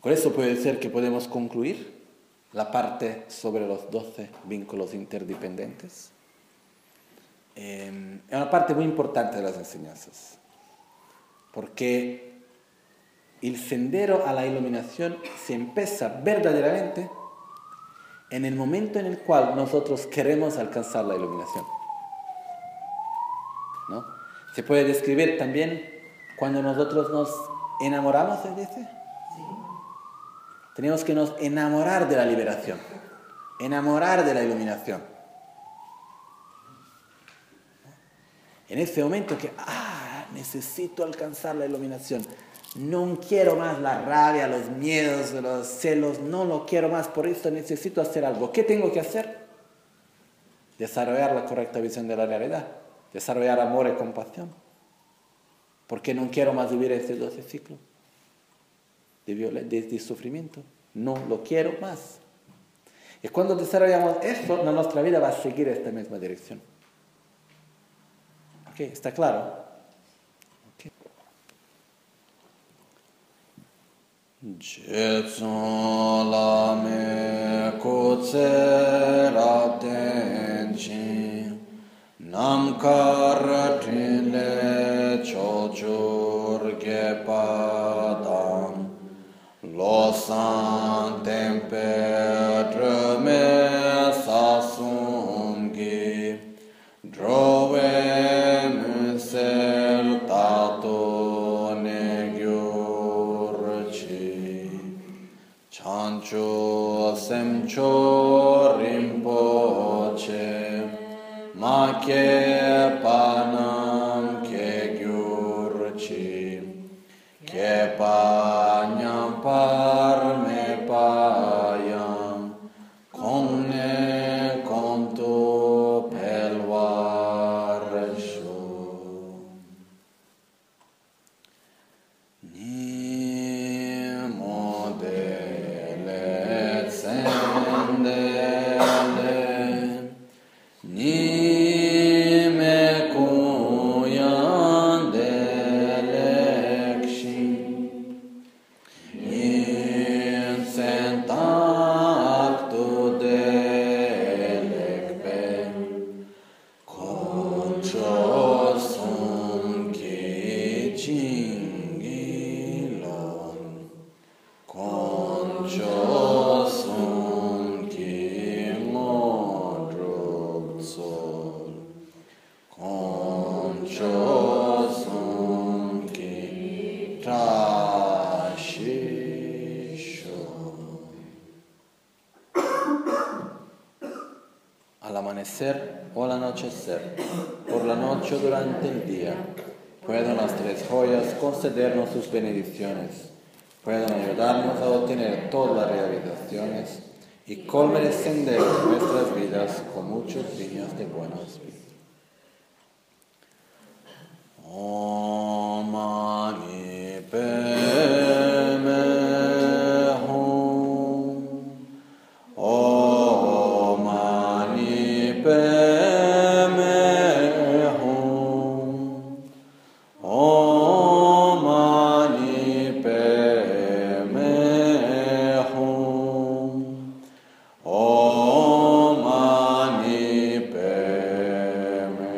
Con eso puede ser que podemos concluir la parte sobre los 12 vínculos interdependientes. Es una parte muy importante de las enseñanzas, porque el sendero a la iluminación se empieza verdaderamente en el momento en el cual nosotros queremos alcanzar la iluminación, ¿no? Se puede describir también cuando nosotros nos enamoramos, ¿se dice? Sí. Tenemos que nos enamorar de la liberación, enamorar de la iluminación. En ese momento que, necesito alcanzar la iluminación, no quiero más la rabia, los miedos, los celos, no lo quiero más, por eso necesito hacer algo. ¿Qué tengo que hacer? Desarrollar la correcta visión de la realidad, desarrollar amor y compasión. Porque no quiero más vivir este 12 ciclo de sufrimiento, no lo quiero más. Y cuando desarrollamos esto, la nuestra vida va a seguir esta misma dirección. ¿Ok? ¿Está claro? Okay. Lo santem per me sasungi drovem sertato negiurci chancho semcho rimpoche ma che panam che giurci Al amanecer o al anochecer, por la noche o durante el día, puedan las tres joyas concedernos sus bendiciones, puedan ayudarnos a obtener todas las realizaciones y colmar el sendero de nuestras vidas con muchos niños de buen auspicio. Om Mani Padme Hum. Om Mani Padme Hum. Om Mani Padme Hum. Om Mani Padme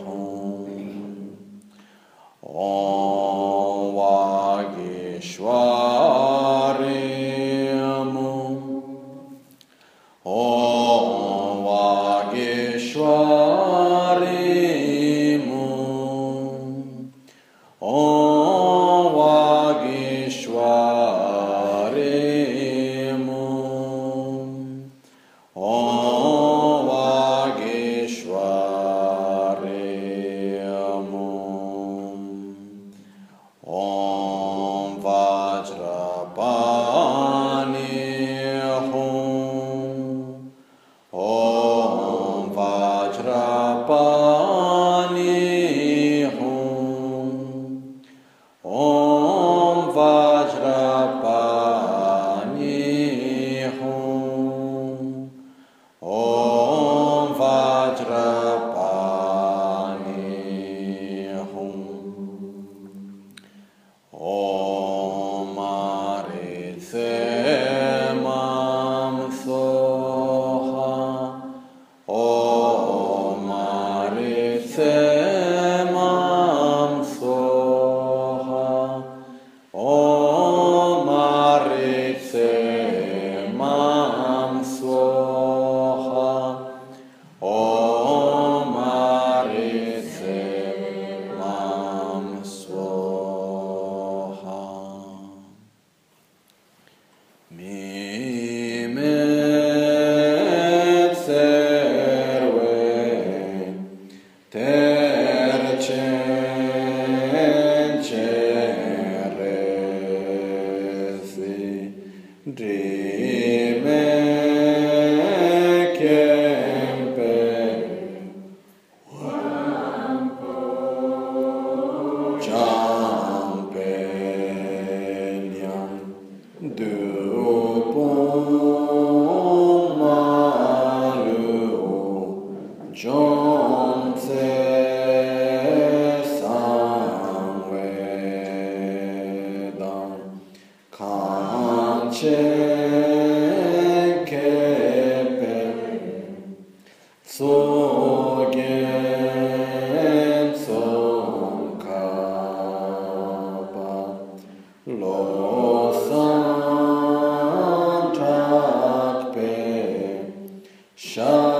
Hum. Om Vageshwar. Shantideva.